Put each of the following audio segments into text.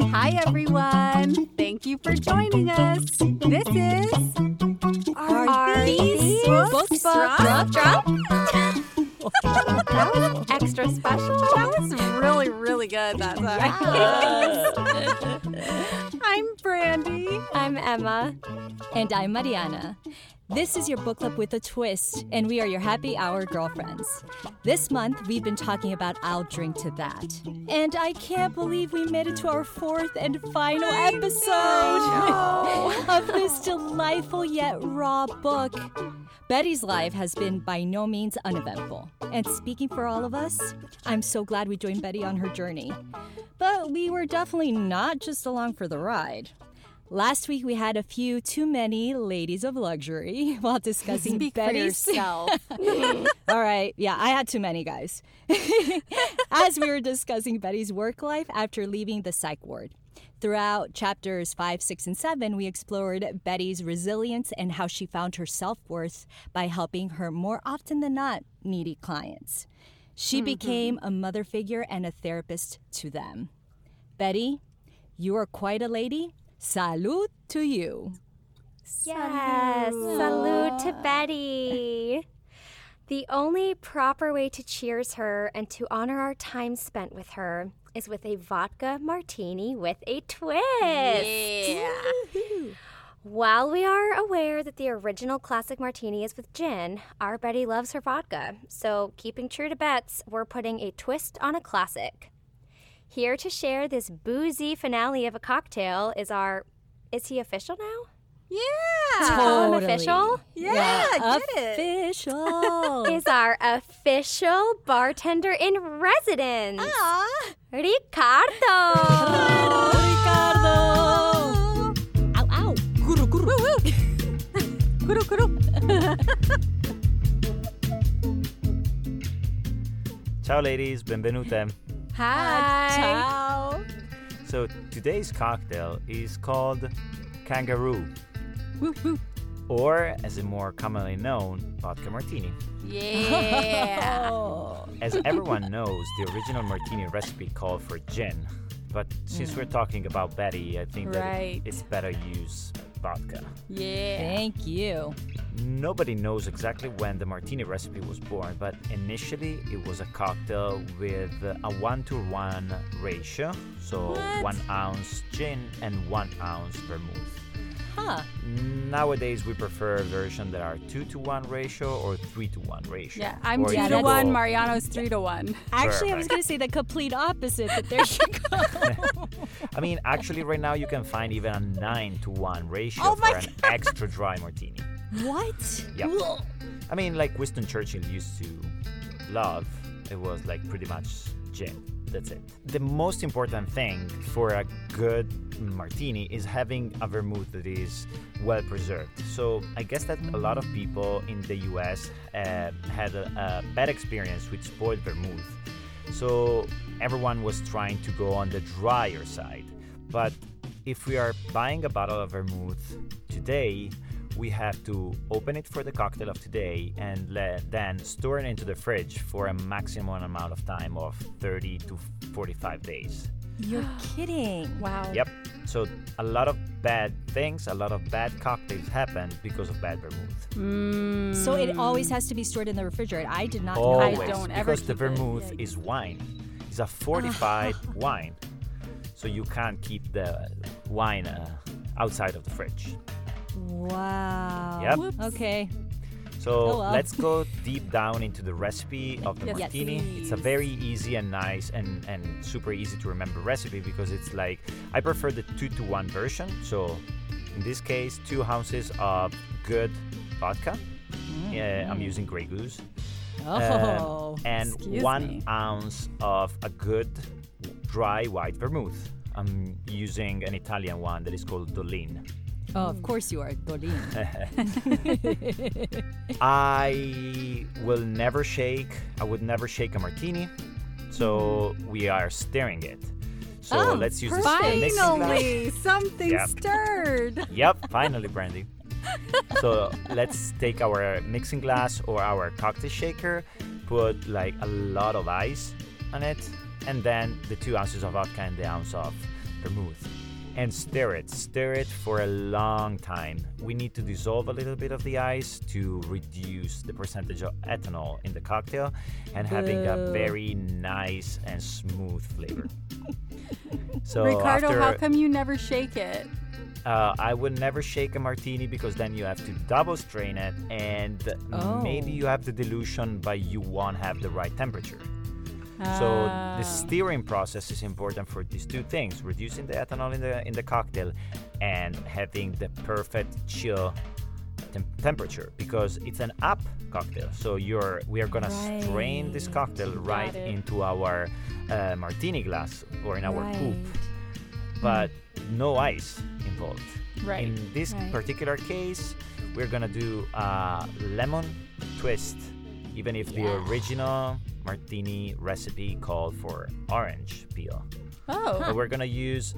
Hi, everyone. Thank you for joining us. This is... Are these books drop? That was extra special. That was really, really good that time. Yes. I'm Brandy. I'm Emma. And I'm Mariana. This is your book club with a twist, and we are your happy hour girlfriends. This month, we've been talking about I'll Drink to That. And I can't believe we made it to our fourth and final episode of this delightful yet raw book. Betty's life has been by no means uneventful. And speaking for all of us, I'm so glad we joined Betty on her journey. But we were definitely not just along for the ride. Last week, we had a few too many ladies of luxury while discussing Betty's... Speak for yourself. All right. Yeah, I had too many, guys. As we were discussing Betty's work life after leaving the psych ward. Throughout chapters 5, 6, and 7, we explored Betty's resilience and how she found her self-worth by helping her more often than not needy clients. She became a mother figure and a therapist to them. Betty, you are quite a lady. Salud to you. Yes, salud to Betty. The only proper way to cheers her and to honor our time spent with her is with a vodka martini with a twist. Yeah. While we are aware that the original classic martini is with gin, our Betty loves her vodka. So keeping true to Bets, we're putting a twist on a classic. Here to share this boozy finale of a cocktail is our... Is he official now? Yeah! Totally. Unofficial? Yeah, get official. It. Is our official bartender in residence. Aww. Riccardo! Oh, Riccardo! Ow, ow! Guru, guru! Woo, woo! Guru, guru! Ciao, ladies. Benvenute. Hi. Ciao. So today's cocktail is called Kangaroo, woo, woo. Or as it's more commonly known, vodka martini. Yeah. As everyone knows, the original martini recipe called for gin, but since we're talking about Betty, I think that it's better use vodka. Yeah. Thank you. Nobody knows exactly when the martini recipe was born, but initially it was a cocktail with a 1-to-1 ratio, so 1 ounce gin and 1 ounce vermouth. Huh. Nowadays we prefer a version that are 2-to-1 ratio or 3-to-1 ratio. Yeah, I'm 2-to-1, Mariano's 3-to-1. Actually, I was going to say the complete opposite, but there you go. I mean, actually right now you can find even a 9-to-1 ratio for an extra dry martini. What? Yep. I mean, like Winston Churchill used to love, it was like pretty much gin. That's it. The most important thing for a good martini is having a vermouth that is well preserved. So I guess that a lot of people in the US had a bad experience with spoiled vermouth. So everyone was trying to go on the drier side. But if we are buying a bottle of vermouth today, we have to open it for the cocktail of today and then store it into the fridge for a maximum amount of time of 30 to 45 days. You're kidding. Wow. Yep. So a lot of bad things, a lot of bad cocktails happen because of bad vermouth. Mm. So it always has to be stored in the refrigerator. I did not know. I don't ever. Because the vermouth is wine. It's a fortified wine. So you can't keep the wine outside of the fridge. Wow. Yep. Whoops. Okay. So let's go deep down into the recipe of the martini. Please. It's a very easy and nice and super easy to remember recipe because it's like, I prefer the 2-to-1 version. So in this case, 2 ounces of good vodka. I'm using Grey Goose. And 1 ounce of a good dry white vermouth. I'm using an Italian one that is called Dolin. Oh, of course you are, Dolin. I would never shake a martini, so we are stirring it. So let's use this. Finally, something stirred. Yep, finally, Brandy. So let's take our mixing glass or our cocktail shaker, put like a lot of ice, on it, and then the 2 ounces of vodka and the ounce of vermouth. And stir it for a long time. We need to dissolve a little bit of the ice to reduce the percentage of ethanol in the cocktail and having a very nice and smooth flavor. So Riccardo, how come you never shake it? I would never shake a martini because then you have to double strain it, and maybe you have the dilution, but you won't have the right temperature. So the stirring process is important for these two things: reducing the ethanol in the cocktail, and having the perfect chill temperature, because it's an up cocktail. So we are gonna strain this cocktail into our martini glass or in our coupe, but no ice involved. Right. In this particular case, we're gonna do a lemon twist, even if the original martini recipe called for orange peel. So we're gonna use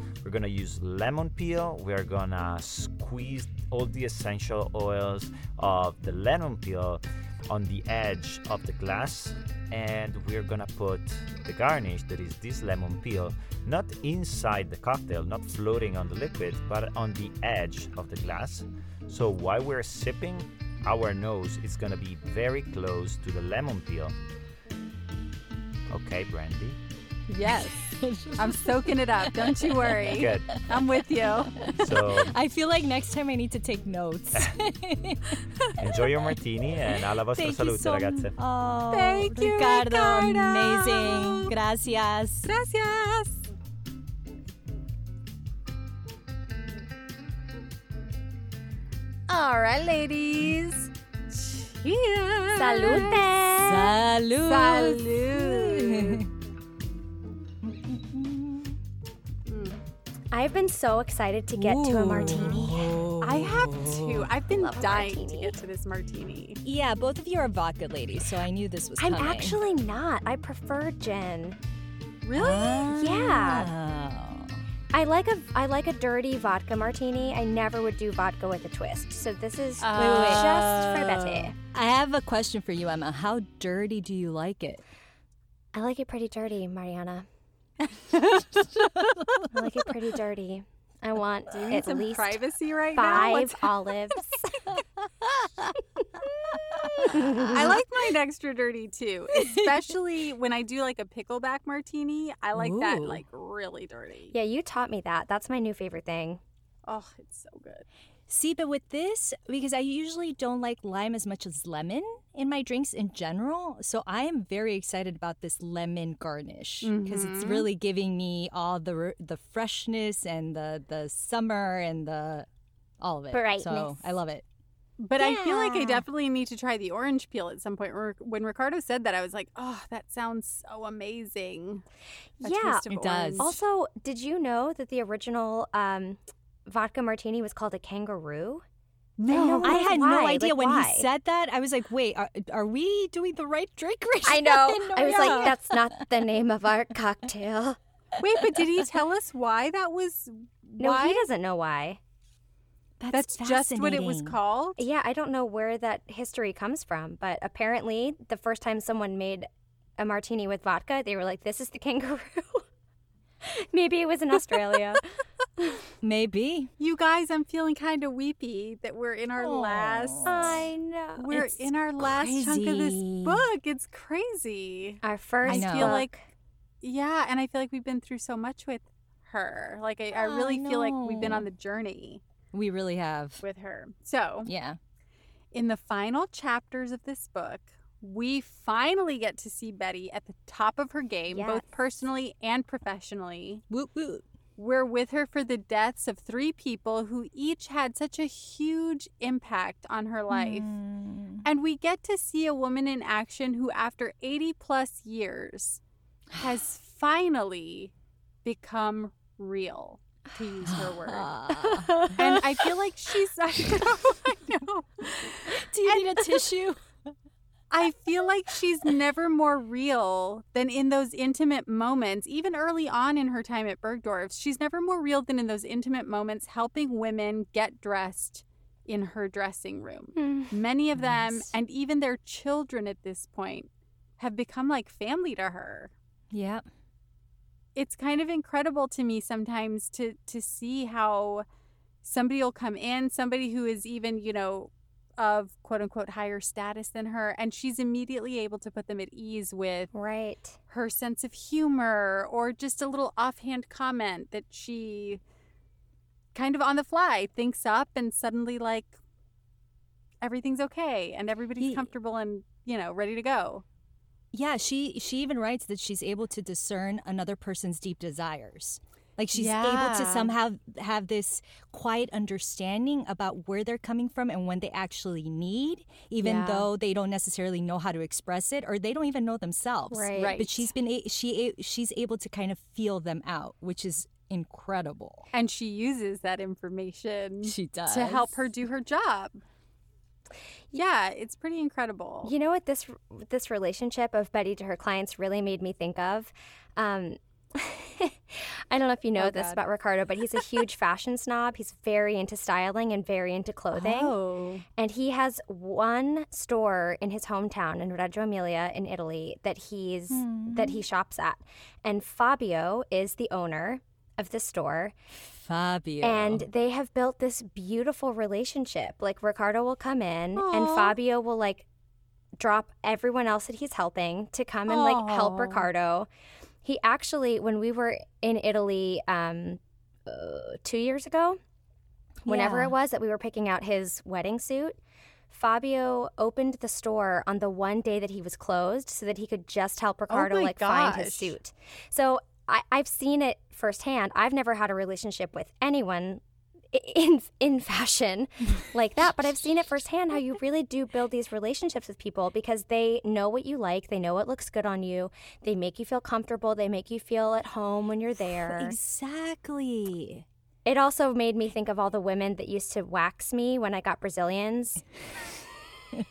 lemon peel. We're gonna squeeze all the essential oils of the lemon peel on the edge of the glass, and we're gonna put the garnish, that is this lemon peel, not inside the cocktail, not floating on the liquid, but on the edge of the glass. So while we're sipping, our nose is gonna be very close to the lemon peel. Okay, Brandy. Yes. I'm soaking it up. Don't you worry. Good. I'm with you. So I feel like next time I need to take notes. Enjoy your martini and alla vostra salute, ragazze. Oh, thank you, Riccardo. Amazing. Gracias. Gracias. All right, ladies. Cheers. Salute. Salud. Salud. I've been so excited to get to a martini. I have too. I've been dying to get to this martini. Yeah, both of you are vodka ladies, so I knew this was coming. I'm actually not. I prefer gin. Really? Yeah. I like a dirty vodka martini. I never would do vodka with a twist. So this is just for Betty. I have a question for you, Emma. How dirty do you like it? I like it pretty dirty, Mariana. I like it pretty dirty. I want at least privacy right 5 olives. I like mine extra dirty too, especially when I do like a pickleback martini. I like that like really dirty. Yeah, you taught me that. That's my new favorite thing. Oh, it's so good. See, but with this, because I usually don't like lime as much as lemon in my drinks in general, so I am very excited about this lemon garnish because it's really giving me all the freshness and the summer and the all of it. Brightness. So I love it. But I feel like I definitely need to try the orange peel at some point. When Riccardo said that, I was like, oh, that sounds so amazing. It does. Also, did you know that the original vodka martini was called a kangaroo? No, I had no idea. Like, when he said that, I was like, wait, are we doing the right drink right now? I know. I was like, that's not the name of our cocktail. Wait, but did he tell us why that was? No, he doesn't know why. That's just what it was called? Yeah, I don't know where that history comes from, but apparently the first time someone made a martini with vodka, they were like, this is the kangaroo. Maybe it was in Australia. Maybe. You guys, I'm feeling kind of weepy that we're in our last. I know. It's in our last chunk of this book. It's crazy. Our first book. And I feel like we've been through so much with her. Like I really feel like we've been on the journey. We really have. With her. So, in the final chapters of this book, we finally get to see Betty at the top of her game, both personally and professionally. Woot woot. We're with her for the deaths of 3 people who each had such a huge impact on her life. And we get to see a woman in action who, after 80 plus years, has finally become real, to use her word. And I feel like she's... I know. Do you need a tissue? I feel like she's never more real than in those intimate moments. Even early on in her time at Bergdorf's, she's never more real than in those intimate moments helping women get dressed in her dressing room. Many of them, and even their children at this point, have become like family to her. Yeah. It's kind of incredible to me sometimes to see how somebody will come in, somebody who is even, you know, of quote unquote higher status than her, and she's immediately able to put them at ease with right her sense of humor or just a little offhand comment that she kind of on the fly thinks up, and suddenly like everything's okay and everybody's comfortable and, you know, ready to go. Yeah, she even writes that she's able to discern another person's deep desires. Like she's able to somehow have this quiet understanding about where they're coming from and when they actually need, even though they don't necessarily know how to express it or they don't even know themselves. Right. But she's able to kind of feel them out, which is incredible. And she uses that information she does to help her do her job. Yeah, it's pretty incredible. You know what this relationship of Betty to her clients really made me think of? I don't know if you know this about Riccardo, but he's a huge fashion snob. He's very into styling and very into clothing. Oh. And he has one store in his hometown in Reggio Emilia in Italy that he shops at. And Fabio is the owner of the store. Fabio. And they have built this beautiful relationship. Like Riccardo will come in and Fabio will like drop everyone else that he's helping to come and like help Riccardo. He actually, when we were in Italy 2 years ago, whenever it was that we were picking out his wedding suit, Fabio opened the store on the one day that he was closed so that he could just help Riccardo find his suit. So I've seen it firsthand. I've never had a relationship with anyone in fashion like that, but I've seen it firsthand how you really do build these relationships with people because they know what you like, they know what looks good on you, they make you feel comfortable, they make you feel at home when you're there. Exactly. It also made me think of all the women that used to wax me when I got Brazilians.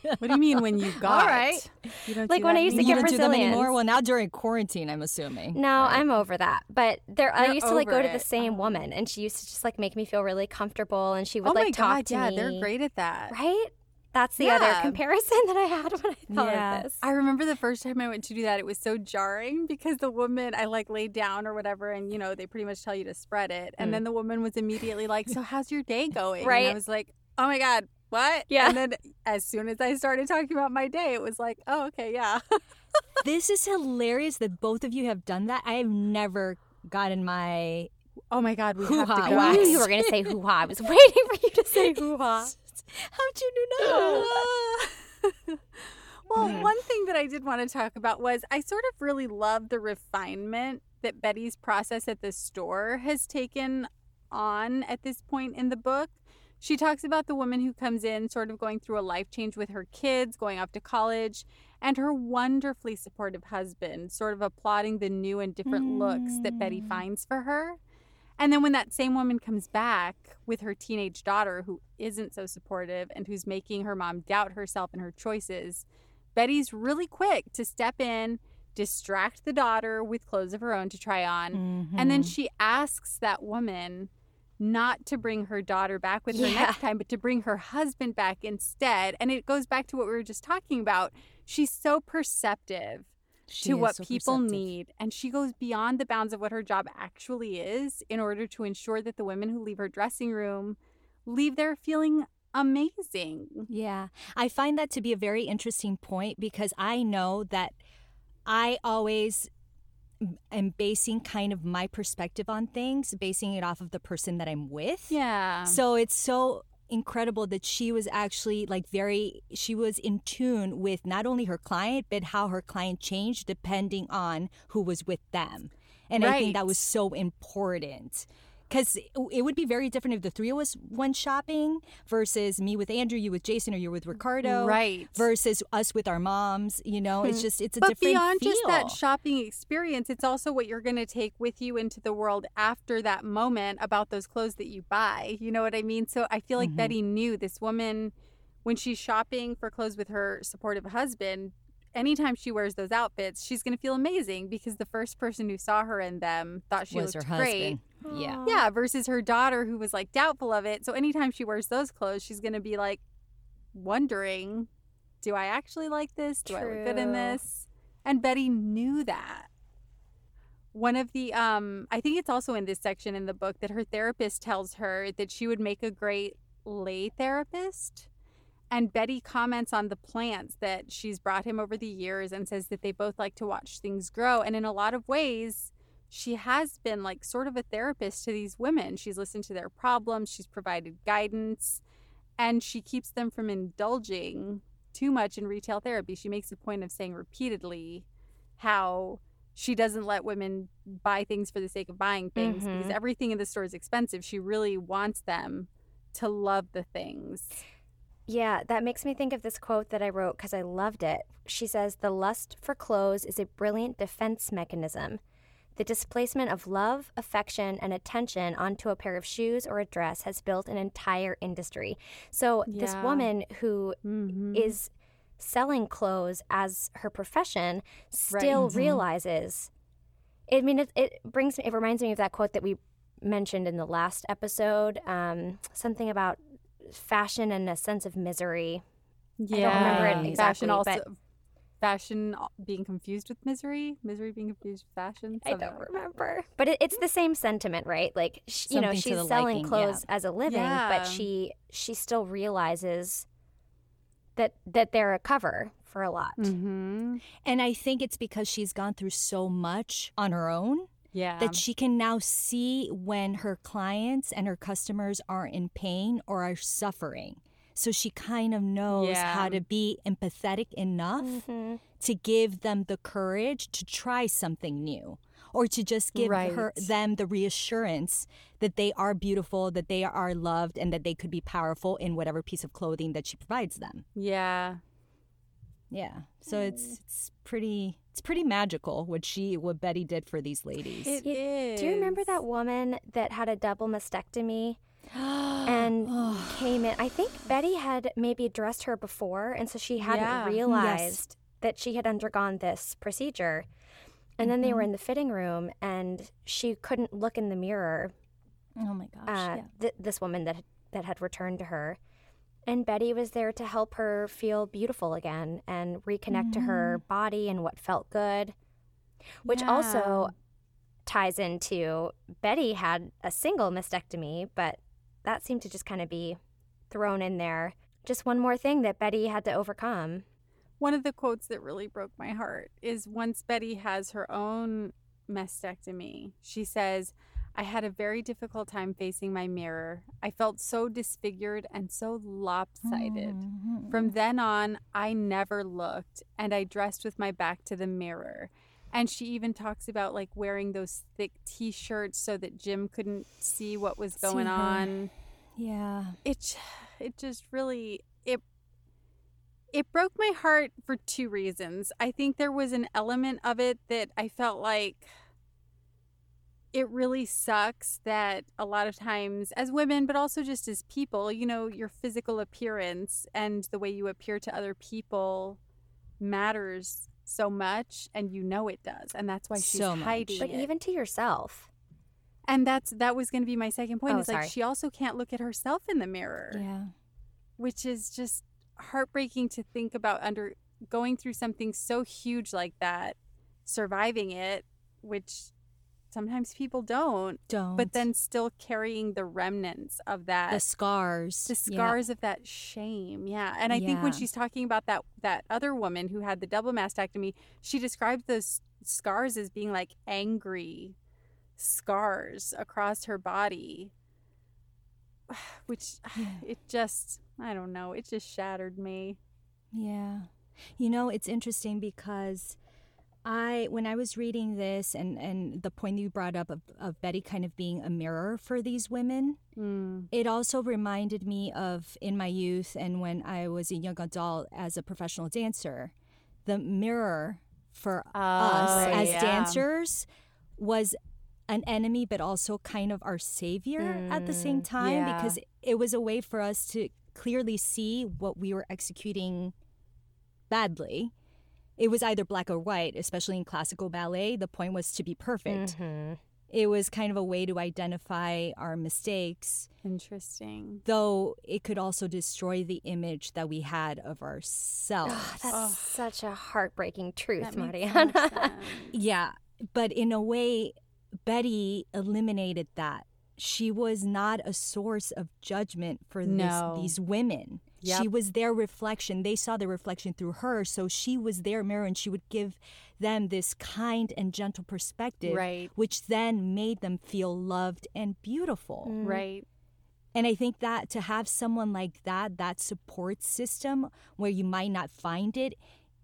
What do you mean when you got? All right. You don't like do when I used to get Brazilians. You don't do them anymore? Well, now during quarantine, I'm assuming. No, right? I'm over that. But I used to like go to the same woman, and she used to just like make me feel really comfortable, and she would like talk to me. Oh my God, yeah, they're great at that. Right? That's the other comparison that I had when I thought of this. I remember the first time I went to do that, it was so jarring because the woman, I like laid down or whatever, and you know, they pretty much tell you to spread it. And then the woman was immediately like, so how's your day going? Right. And I was like, oh my God. What? Yeah. And then as soon as I started talking about my day, it was like, oh, okay, yeah. This is hilarious that both of you have done that. I have never gotten my we hoo-ha. Have to go. I knew you were going to say hoo-ha. I was waiting for you to say hoo-ha. How'd you know? Well, one thing that I did want to talk about was I sort of really love the refinement that Betty's process at the store has taken on at this point in the book. She talks about the woman who comes in sort of going through a life change with her kids, going off to college, and her wonderfully supportive husband sort of applauding the new and different looks that Betty finds for her. And then when that same woman comes back with her teenage daughter who isn't so supportive and who's making her mom doubt herself and her choices, Betty's really quick to step in, distract the daughter with clothes of her own to try on, and then she asks that woman not to bring her daughter back with her next time, but to bring her husband back instead. And it goes back to what we were just talking about. She's so perceptive to what people need. And she goes beyond the bounds of what her job actually is in order to ensure that the women who leave her dressing room leave there feeling amazing. Yeah. I find that to be a very interesting point because I know that I always am basing kind of my perspective on things, basing it off of the person that I'm with. Yeah. So it's so incredible that she was actually like she was in tune with not only her client, but how her client changed depending on who was with them. And I think that was so important. Because it would be very different if the three of us went shopping versus me with Andrew, you with Jason, or you with Riccardo. Right. Versus us with our moms. You know, it's a different feel. But beyond just that shopping experience, it's also what you're going to take with you into the world after that moment about those clothes that you buy. You know what I mean? So I feel like Betty knew this woman, when she's shopping for clothes with her supportive husband, anytime she wears those outfits, she's going to feel amazing because the first person who saw her in them thought she was looked great. Yeah. Yeah, versus her daughter who was like doubtful of it. So anytime she wears those clothes, she's going to be like wondering, do I actually like this? Do I look good in this? And Betty knew that. One of the, I think it's also in this section in the book that her therapist tells her that she would make a great lay therapist. And Betty comments on the plants that she's brought him over the years and says that they both like to watch things grow. And in a lot of ways, she has been like sort of a therapist to these women. She's listened to their problems. She's provided guidance. And she keeps them from indulging too much in retail therapy. She makes a point of saying repeatedly how she doesn't let women buy things for the sake of buying things because everything in the store is expensive. She really wants them to love the things. Yeah, that makes me think of this quote that I wrote because I loved it. She says, "The lust for clothes is a brilliant defense mechanism. The displacement of love, affection, and attention onto a pair of shoes or a dress has built an entire industry." So this woman who is selling clothes as her profession still realizes. I mean, it reminds me of that quote that we mentioned in the last episode, something about fashion and a sense of misery. Yeah. I don't remember it exactly. Fashion also, fashion being confused with misery? Misery being confused with fashion? Somehow. I don't remember. But it's the same sentiment, right? Like, she's selling clothes as a living, but she still realizes that they're a cover for a lot. Mm-hmm. And I think it's because she's gone through so much on her own. Yeah. That she can now see when her clients and her customers are in pain or are suffering. So she kind of knows how to be empathetic enough to give them the courage to try something new, or to just give them the reassurance that they are beautiful, that they are loved, and that they could be powerful in whatever piece of clothing that she provides them. Yeah. Yeah. So it's pretty magical what Betty did for these ladies. It is. Do you remember that woman that had a double mastectomy and came in? I think Betty had maybe addressed her before, and so she hadn't realized that she had undergone this procedure. And then they were in the fitting room, and she couldn't look in the mirror. Oh, my gosh. This woman that had returned to her. And Betty was there to help her feel beautiful again and reconnect to her body and what felt good, which also ties into Betty had a single mastectomy, but that seemed to just kind of be thrown in there. Just one more thing that Betty had to overcome. One of the quotes that really broke my heart is once Betty has her own mastectomy, she says, "I had a very difficult time facing my mirror. I felt so disfigured and so lopsided. From then on, I never looked, and I dressed with my back to the mirror." And she even talks about like wearing those thick T-shirts so that Jim couldn't see what was going on. Yeah. It just really, it broke my heart for two reasons. I think there was an element of it that I felt like, it really sucks that a lot of times as women, but also just as people, your physical appearance and the way you appear to other people matters so much, and it does. And that's why she's hiding it. But even to yourself. And that was going to be my second point. It's like she also can't look at herself in the mirror. Yeah. Which is just heartbreaking to think about going through something so huge like that, surviving it, which sometimes people don't, but then still carrying the remnants of that, the scars of that shame. Yeah. And I think when she's talking about that other woman who had the double mastectomy, she described those scars as being like angry scars across her body, which I don't know. It just shattered me. Yeah. It's interesting because when I was reading this and the point you brought up of Betty kind of being a mirror for these women, it also reminded me of in my youth and when I was a young adult as a professional dancer, the mirror for us as dancers was an enemy, but also kind of our savior at the same time, because it was a way for us to clearly see what we were executing badly. It was either black or white, especially in classical ballet. The point was to be perfect. Mm-hmm. It was kind of a way to identify our mistakes. Interesting. Though it could also destroy the image that we had of ourselves. Oh, that's such a heartbreaking truth, Mariana. Yeah. But in a way, Betty eliminated that. She was not a source of judgment for these women. Yep. She was their reflection. They saw the reflection through her, so she was their mirror, and she would give them this kind and gentle perspective, right, which then made them feel loved and beautiful. Mm. Right. And I think that to have someone like that, that support system where you might not find it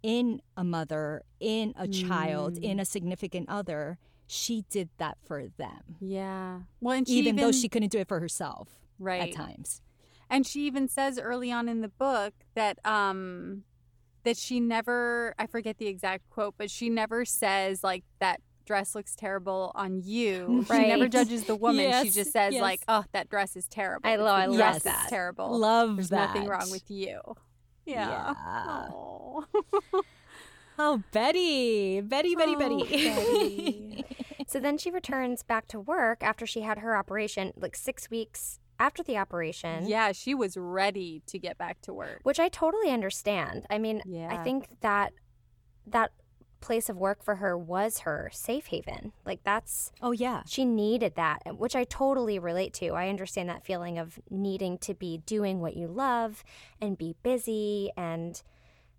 in a mother, in a child, in a significant other, she did that for them. Yeah. Well, and she even though she couldn't do it for herself, right, at times. And she even says early on in the book that that she never, I forget the exact quote, but she never says, like, that dress looks terrible on you. Right. She never judges the woman. Yes. She just says, like, oh, that dress is terrible. I love that. Dress is terrible. Love There's that. There's nothing wrong with you. Yeah. Oh, Betty. Betty. So then she returns back to work after she had her operation, like 6 weeks after the operation. Yeah, she was ready to get back to work. Which I totally understand. I mean, yeah. I think that place of work for her was her safe haven. Like, that's... Oh, yeah. She needed that, which I totally relate to. I understand that feeling of needing to be doing what you love and be busy and...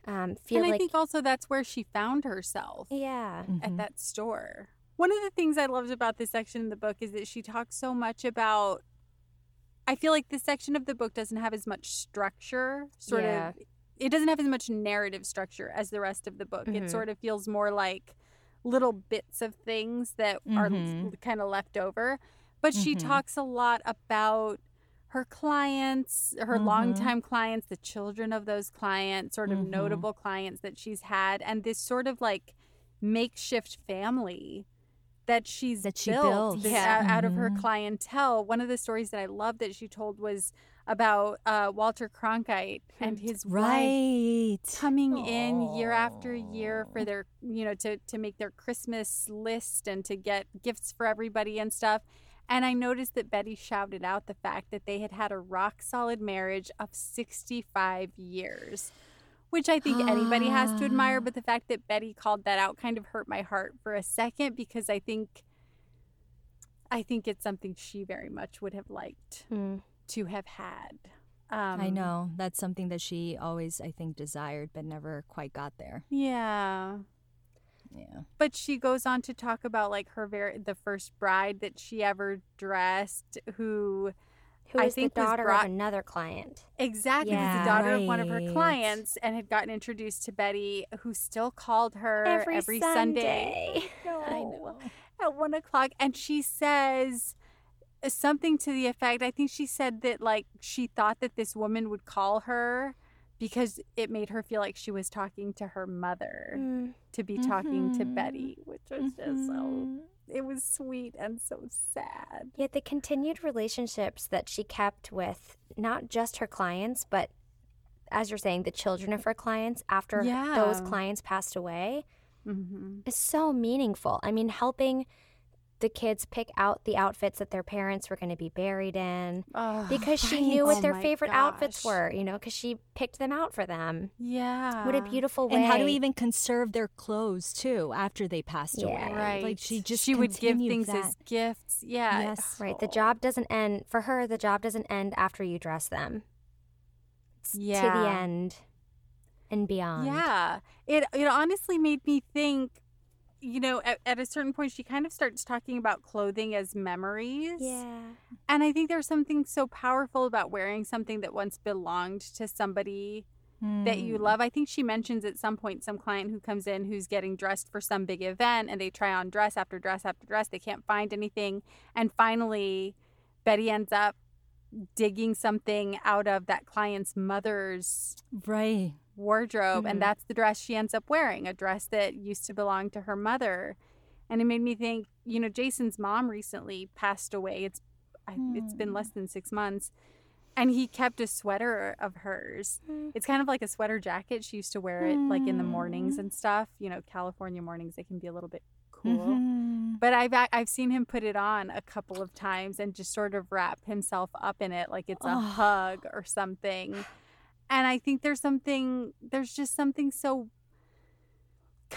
I think also that's where she found herself. Yeah. Mm-hmm. At that store. One of the things I loved about this section in the book is that she talks so much about, I feel like this section of the book doesn't have as much structure, sort of, it doesn't have as much narrative structure as the rest of the book. Mm-hmm. It sort of feels more like little bits of things that are kind of left over. But she talks a lot about her clients, her longtime clients, the children of those clients, sort of notable clients that she's had, and this sort of like makeshift family that she built out of her clientele. One of the stories that I loved that she told was about Walter Cronkite and his wife coming in year after year for their, to make their Christmas list and to get gifts for everybody and stuff. And I noticed that Betty shouted out the fact that they had had a rock-solid marriage of 65 years, which I think anybody has to admire. But the fact that Betty called that out kind of hurt my heart for a second, because I think it's something she very much would have liked to have had. I know. That's something that she always, I think, desired but never quite got there. Yeah. Yeah. But she goes on to talk about, like, her the first bride that she ever dressed, who I think was the daughter of another client. Exactly. Yeah, the daughter of one of her clients, and had gotten introduced to Betty, who still called her every Sunday. No. I know. At 1:00. And she says something to the effect, I think she said that, like, she thought that this woman would call her because it made her feel like she was talking to her mother, to be talking to Betty, which was just so... It was sweet and so sad. Yet the continued relationships that she kept with not just her clients, but, as you're saying, the children of her clients after those clients passed away is so meaningful. I mean, helping... the kids pick out the outfits that their parents were going to be buried in because she knew what their favorite outfits were, because she picked them out for them. Yeah. What a beautiful way. And how to even conserve their clothes, too, after they passed away. Right. Like, she would give things as gifts. Yeah. Yes. Right. The job doesn't end. For her, the job doesn't end after you dress them. It's to the end and beyond. Yeah. It honestly made me think, at a certain point, she kind of starts talking about clothing as memories. Yeah. And I think there's something so powerful about wearing something that once belonged to somebody that you love. I think she mentions at some point some client who comes in who's getting dressed for some big event, and they try on dress after dress after dress. They can't find anything. And finally, Betty ends up digging something out of that client's mother's wardrobe, and that's the dress she ends up wearing, a dress that used to belong to her mother. And it made me think, Jason's mom recently passed away. It's been less than 6 months, and he kept a sweater of hers. It's kind of like a sweater jacket. She used to wear it like in the mornings and stuff. California mornings, they can be a little bit cool. But I've seen him put it on a couple of times and just sort of wrap himself up in it like it's a hug or something. And I think there's just something so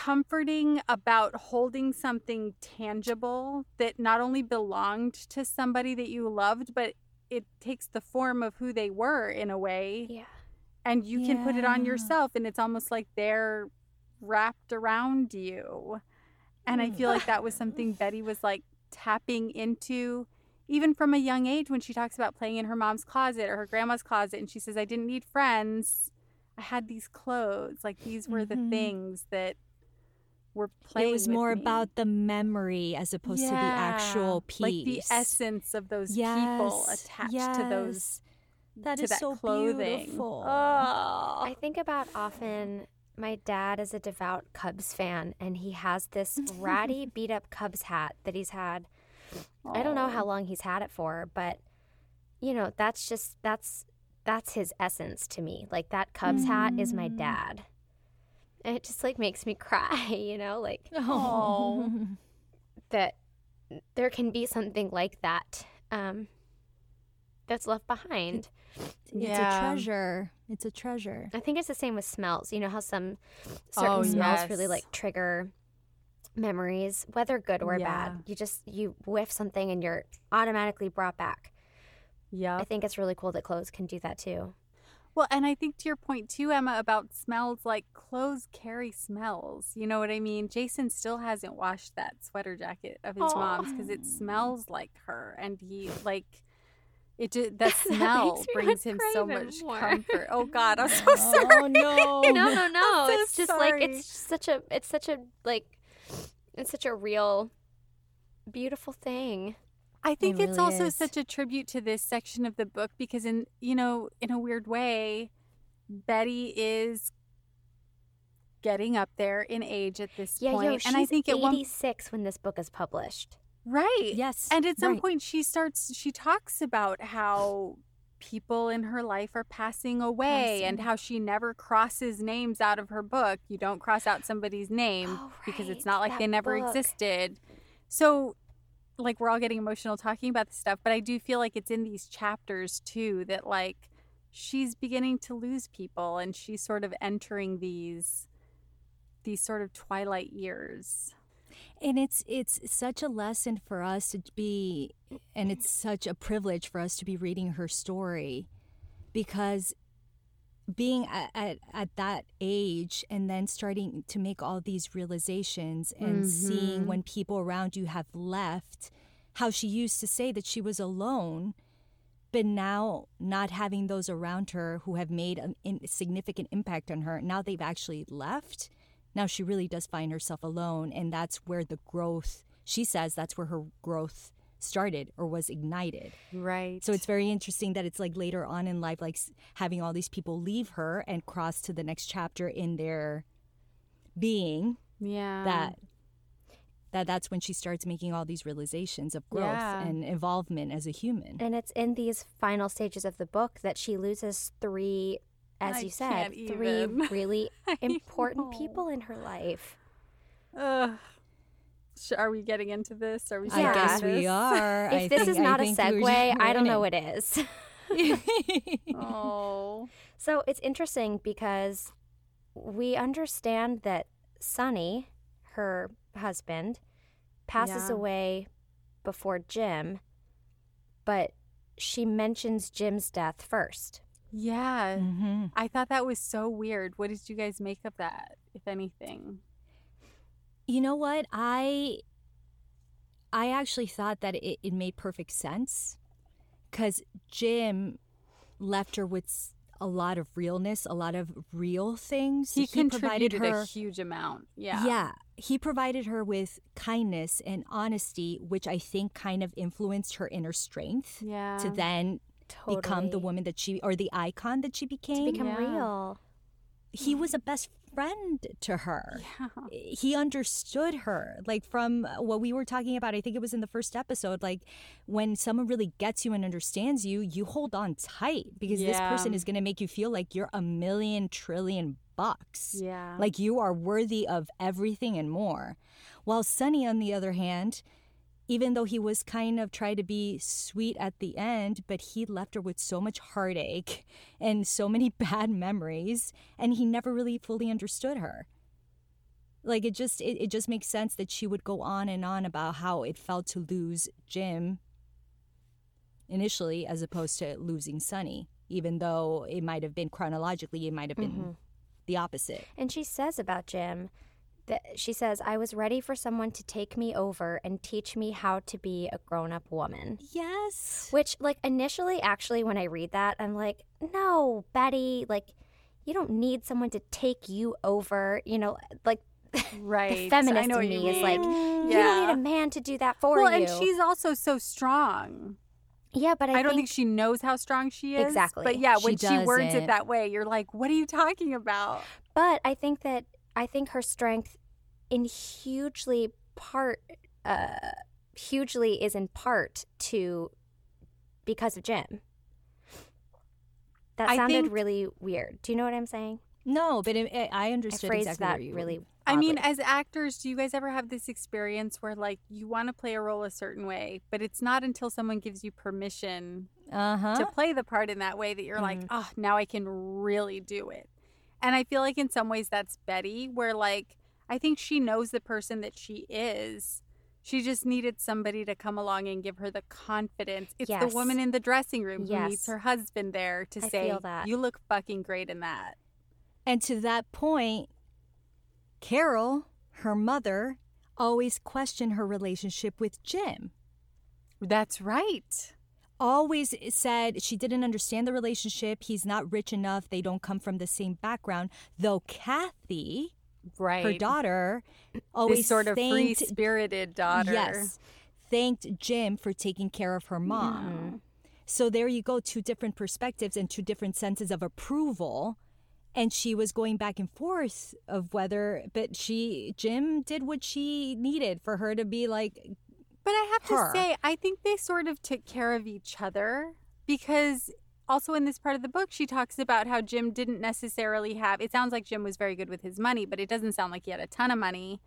comforting about holding something tangible that not only belonged to somebody that you loved, but it takes the form of who they were in a way. Yeah. And you can put it on yourself, and it's almost like they're wrapped around you. And I feel like that was something Betty was like tapping into, even from a young age, when she talks about playing in her mom's closet or her grandma's closet. And she says, I didn't need friends. I had these clothes. Like, these were the things that were playing. It was more about the memory as opposed to the actual piece. Like the essence of those people attached to those. That is so clothing. Beautiful. Oh. I think about often my dad is a devout Cubs fan, and he has this ratty, beat-up Cubs hat that he's had. Aww. I don't know how long he's had it for, but, you know, that's his essence to me. Like, that Cubs hat is my dad. And it just, like, makes me cry, you know? Like, that there can be something like that that's left behind. It's a treasure. It's a treasure. I think it's the same with smells. You know how some certain smells really like trigger memories, whether good or bad. You whiff something and you're automatically brought back. Yeah. I think it's really cool that clothes can do that too. Well, and I think to your point too, Emma, about smells, like clothes carry smells. You know what I mean? Jason still hasn't washed that sweater jacket of his mom's because it smells like her, and he like... That smell brings him so much comfort. Oh God, I'm so sorry. Oh no, no! So it's just sorry. Like it's such a real, beautiful thing. I think it's really also such a tribute to this section of the book because, in a weird way, Betty is getting up there in age at this point. Yeah, and I think 86 when this book is published. Right. Yes. And at some point she talks about how people in her life are passing away and how she never crosses names out of her book. You don't cross out somebody's name because it's not like that they never existed. So like we're all getting emotional talking about this stuff, but I do feel like it's in these chapters too that like she's beginning to lose people and she's sort of entering these sort of twilight years. And it's such a lesson for us to be, and it's such a privilege for us to be reading her story, because being at that age and then starting to make all these realizations and seeing when people around you have left, how she used to say that she was alone, but now not having those around her who have made a significant impact on her, now they've actually left. Now she really does find herself alone, and that's where the growth, she says, that's where her growth started or was ignited. Right. So it's very interesting that it's like later on in life, like having all these people leave her and cross to the next chapter in their being. Yeah. That's when she starts making all these realizations of growth and involvement as a human. And it's in these final stages of the book that she loses three really important people in her life. Are we getting into this? Are we? I guess we are. If this is not a segue, I don't know what is. So it's interesting because we understand that Sonny, her husband, passes away before Jim, but she mentions Jim's death first. Yeah. Mm-hmm. I thought that was so weird. What did you guys make of that, if anything? You know what? I actually thought that it made perfect sense because Jim left her with a lot of realness, a lot of real things. He contributed a huge amount. Yeah. Yeah. He provided her with kindness and honesty, which I think kind of influenced her inner strength to then... Totally. Become the woman that she, or the icon that she became. To become real. He was a best friend to her. Yeah. He understood her. Like from what we were talking about, I think it was in the first episode, like when someone really gets you and understands you, you hold on tight because this person is going to make you feel like you're a million trillion bucks. Yeah. Like you are worthy of everything and more. While Sonny, on the other hand, even though he was kind of trying to be sweet at the end, but he left her with so much heartache and so many bad memories, and he never really fully understood her. Like, it just makes sense that she would go on and on about how it felt to lose Jim initially as opposed to losing Sonny, even though it might have been chronologically, it might have been the opposite. And she says about Jim, that she says, I was ready for someone to take me over and teach me how to be a grown-up woman. Yes. Which, like, initially, actually, when I read that, I'm like, no, Betty, like, you don't need someone to take you over, you know, like, right. The feminist in me is like, you don't need a man to do that for you. Well, and she's also so strong. Yeah, but I don't think she knows how strong she is. Exactly. But yeah, when she words it that way, you're like, what are you talking about? But I think that her strength in hugely is in part to because of Jim. That sounded really weird. Do you know what I'm saying? No, but I understood exactly what you were really. I mean, as actors, do you guys ever have this experience where, like, you want to play a role a certain way, but it's not until someone gives you permission to play the part in that way that you're like, oh, now I can really do it. And I feel like in some ways that's Betty, where, like, I think she knows the person that she is. She just needed somebody to come along and give her the confidence. It's the woman in the dressing room who needs her husband there to say, you look fucking great in that. And to that point, Carol, her mother, always questioned her relationship with Jim. That's right. Always said she didn't understand the relationship. He's not rich enough. They don't come from the same background. Though Kathy, her daughter, always this sort of free-spirited daughter. Yes, thanked Jim for taking care of her mom. Mm-hmm. So there you go, two different perspectives and two different senses of approval. And she was going back and forth of whether, but Jim did what she needed for her to be like. But I have to say, I think they sort of took care of each other, because also in this part of the book, she talks about how Jim didn't necessarily have, it sounds like Jim was very good with his money, but it doesn't sound like he had a ton of money.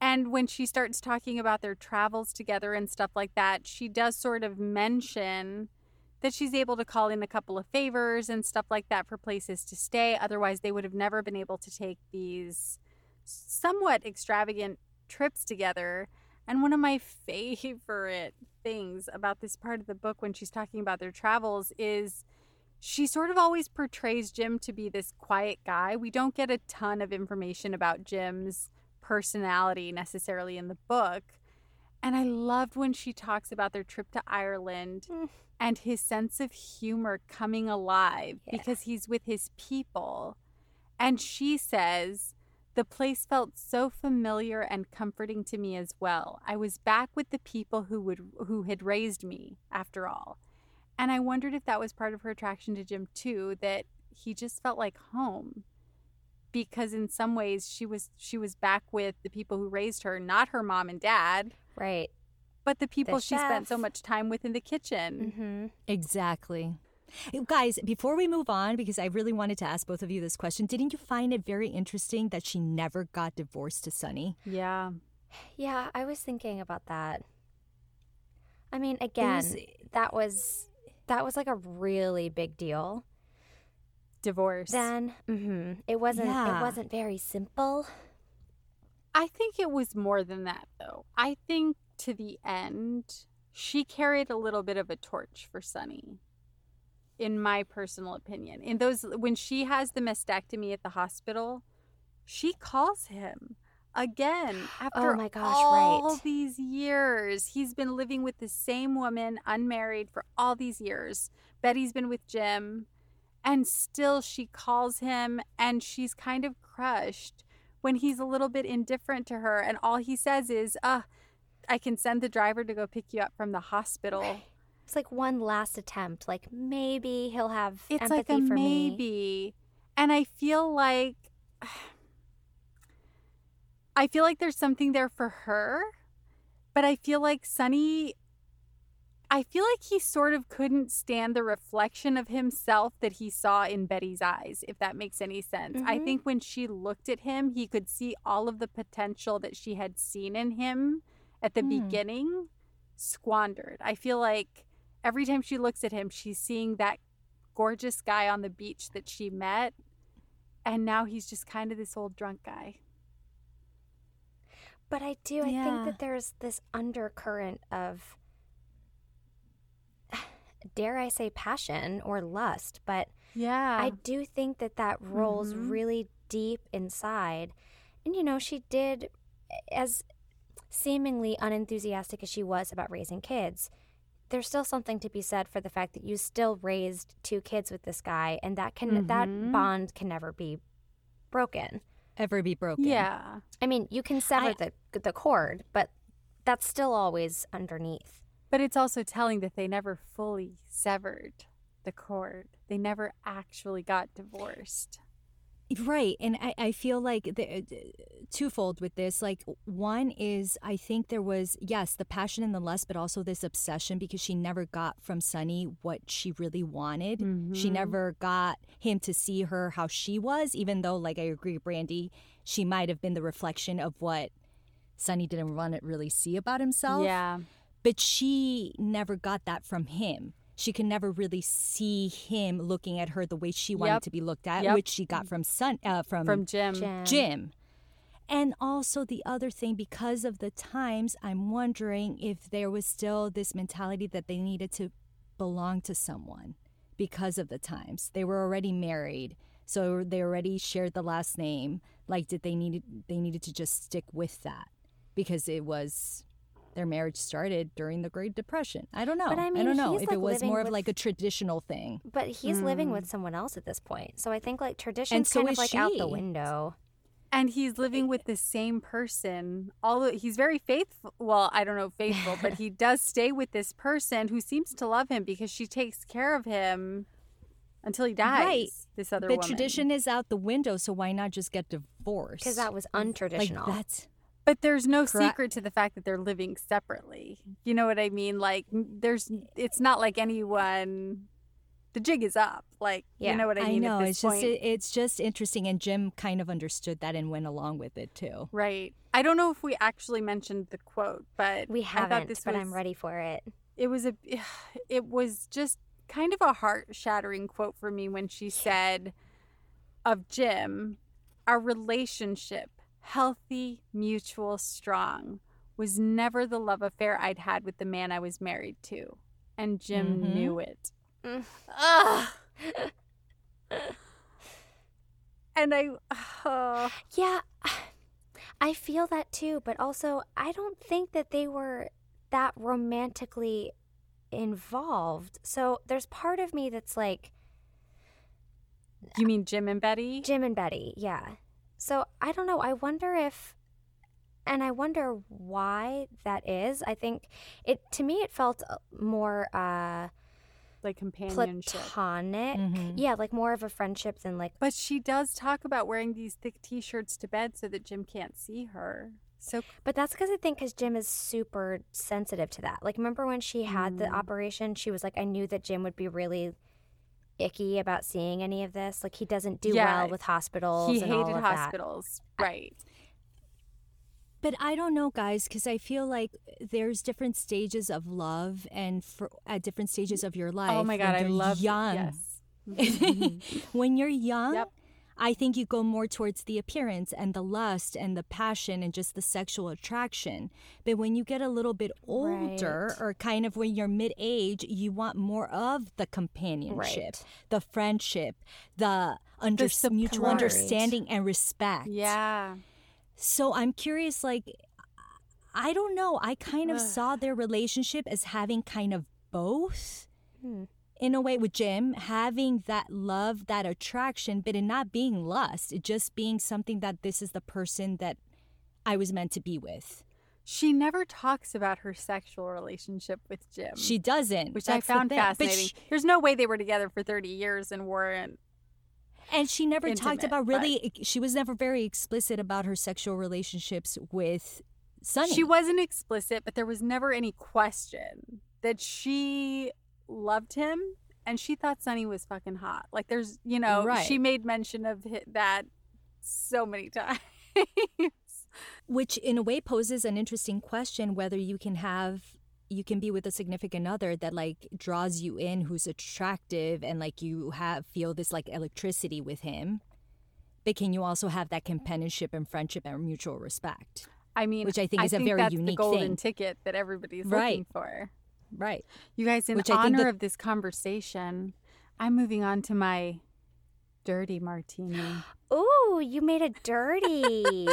And when she starts talking about their travels together and stuff like that, she does sort of mention that she's able to call in a couple of favors and stuff like that for places to stay. Otherwise, they would have never been able to take these somewhat extravagant trips together. And one of my favorite things about this part of the book when she's talking about their travels is she sort of always portrays Jim to be this quiet guy. We don't get a ton of information about Jim's personality necessarily in the book. And I loved when she talks about their trip to Ireland and his sense of humor coming alive because he's with his people. And she says, the place felt so familiar and comforting to me as well. I was back with the people who had raised me, after all. And I wondered if that was part of her attraction to Jim, too, that he just felt like home. Because in some ways, she was back with the people who raised her, not her mom and dad. Right. But the people she spent so much time with in the kitchen. Mm-hmm. Exactly. Guys, before we move on, because I really wanted to ask both of you this question, didn't you find it very interesting that she never got divorced to Sonny? Yeah. Yeah, I was thinking about that. I mean, again, that was like a really big deal. Divorce. Then it wasn't. Yeah. It wasn't very simple. I think it was more than that, though. I think to the end, she carried a little bit of a torch for Sonny, in my personal opinion. In those, when she has the mastectomy at the hospital, she calls him again after these years. He's been living with the same woman, unmarried, for all these years. Betty's been with Jim, and still she calls him, and she's kind of crushed when he's a little bit indifferent to her, and all he says is, I can send the driver to go pick you up from the hospital. It's like one last attempt. Like, maybe he'll have empathy for me. It's like a maybe. And I feel like there's something there for her, but I feel like Sonny, I feel like he sort of couldn't stand the reflection of himself that he saw in Betty's eyes, if that makes any sense. Mm-hmm. I think when she looked at him, he could see all of the potential that she had seen in him at the beginning squandered. I feel like every time she looks at him, she's seeing that gorgeous guy on the beach that she met, and now he's just kind of this old drunk guy. But I do. Yeah. I think that there's this undercurrent of, dare I say, passion or lust. But yeah, I do think that that rolls really deep inside. And, you know, she did, as seemingly unenthusiastic as she was about raising kids, there's still something to be said for the fact that you still raised two kids with this guy, and that can that bond can never be broken. Yeah. I mean, you can sever the cord, but that's still always underneath. But it's also telling that they never fully severed the cord. They never actually got divorced. Right. And I feel like twofold with this. Like, one is I think there was, yes, the passion and the lust, but also this obsession because she never got from Sonny what she really wanted. Mm-hmm. She never got him to see her how she was, even though, like, I agree, Brandy, she might have been the reflection of what Sonny didn't want to really see about himself. Yeah. But she never got that from him. She could never really see him looking at her the way she wanted to be looked at, which she got from Jim. And also the other thing, because of the times, I'm wondering if there was still this mentality that they needed to belong to someone because of the times. They were already married, so they already shared the last name. Like, did they needed to just stick with that because it was... Their marriage started during the Great Depression. I don't know. But I mean, I don't know if it was more of like a traditional thing. But he's living with someone else at this point. So I think like tradition's kind of like out the window. And he's living with the same person. He's very faithful. Well, I don't know faithful, but he does stay with this person who seems to love him because she takes care of him until he dies. Right. This other woman. The tradition is out the window, so why not just get divorced? Because that was untraditional. Like, that's... But there's no secret to the fact that they're living separately. You know what I mean? Like, it's not like anyone, the jig is up. Like, you know what I mean? I know. At this point. It's just interesting. And Jim kind of understood that and went along with it too. Right. I don't know if we actually mentioned the quote, but we haven't, but I'm ready for it. It was just kind of a heart-shattering quote for me when she said of Jim, our relationship, healthy, mutual, strong, was never the love affair I'd had with the man I was married to. And Jim knew it. And yeah, I feel that too. But also, I don't think that they were that romantically involved. So there's part of me that's like... You mean Jim and Betty? Jim and Betty, yeah. So I don't know. I wonder if, and I wonder why that is. I think to me it felt more like companionship, platonic. Yeah, like more of a friendship than like. But she does talk about wearing these thick T-shirts to bed so that Jim can't see her. So, but that's because Jim is super sensitive to that. Like, remember when she had the operation? She was like, I knew that Jim would be really icky about seeing any of this. Like, he doesn't do well with hospitals. He hated hospitals. Right. But I don't know, guys, because I feel like there's different stages of love and at different stages of your life. Oh my God, I love young. Yes. When you're young, I think you go more towards the appearance and the lust and the passion and just the sexual attraction. But when you get a little bit older or kind of when you're mid-age, you want more of the companionship, the friendship, the mutual understanding and respect. Yeah. So I'm curious, like, I don't know. I kind of saw their relationship as having kind of both. In a way, with Jim, having that love, that attraction, but it not being lust, it just being something that this is the person that I was meant to be with. She never talks about her sexual relationship with Jim. She doesn't. Which I found fascinating. There's no way they were together for 30 years and weren't. And she never talked about she was never very explicit about her sexual relationships with Sonny. She wasn't explicit, but there was never any question that she... loved him, and she thought Sonny was fucking hot. Like, there's, you know, she made mention of that so many times. Which, in a way, poses an interesting question whether you can be with a significant other that, like, draws you in, who's attractive, and, like, you feel this, like, electricity with him. But can you also have that companionship and friendship and mutual respect? I mean, which I think is a very unique thing. I think that's the golden ticket that everybody's looking for. Right. You guys, in honor of this conversation, I'm moving on to my dirty martini. Ooh, you made it dirty.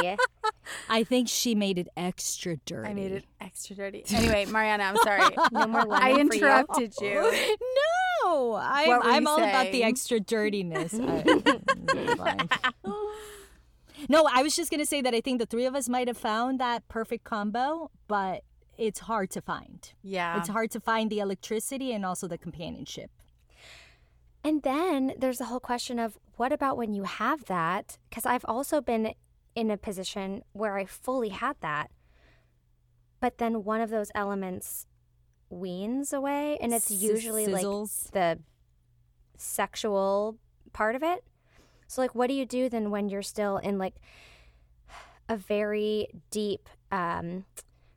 I think she made it extra dirty. I made it extra dirty. Anyway, Mariana, I'm sorry. No more wine. I interrupted you. No, I'm all about the extra dirtiness. No, I was just going to say that I think the three of us might have found that perfect combo, but it's hard to find. Yeah. It's hard to find the electricity and also the companionship. And then there's the whole question of what about when you have that? Because I've also been in a position where I fully had that. But then one of those elements weans away, and it's usually sizzles. Like the sexual part of it. So, like, what do you do then when you're still in, like, a very deep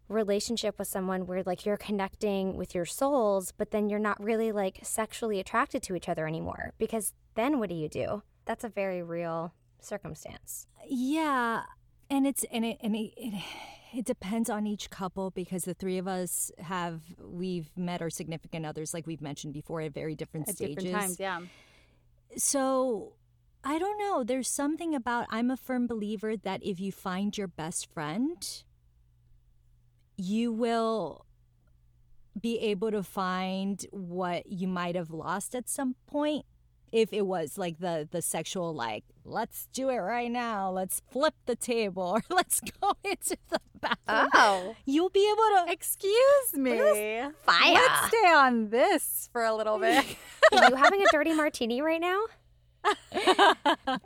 relationship with someone where, like, you're connecting with your souls, but then you're not really, like, sexually attracted to each other anymore? Because then what do you do? That's a very real circumstance. Yeah, and it depends on each couple, because the three of us we've met our significant others, like we've mentioned before, at very different stages. At different times, yeah. So I don't know. There's something about, I'm a firm believer that if you find your best friend, you will be able to find what you might have lost at some point. If it was like the sexual, like, let's do it right now. Let's flip the table, or let's go into the bathroom. Oh. You'll be able to. Excuse me. Fire. Let's stay on this for a little bit. Are you having a dirty martini right now?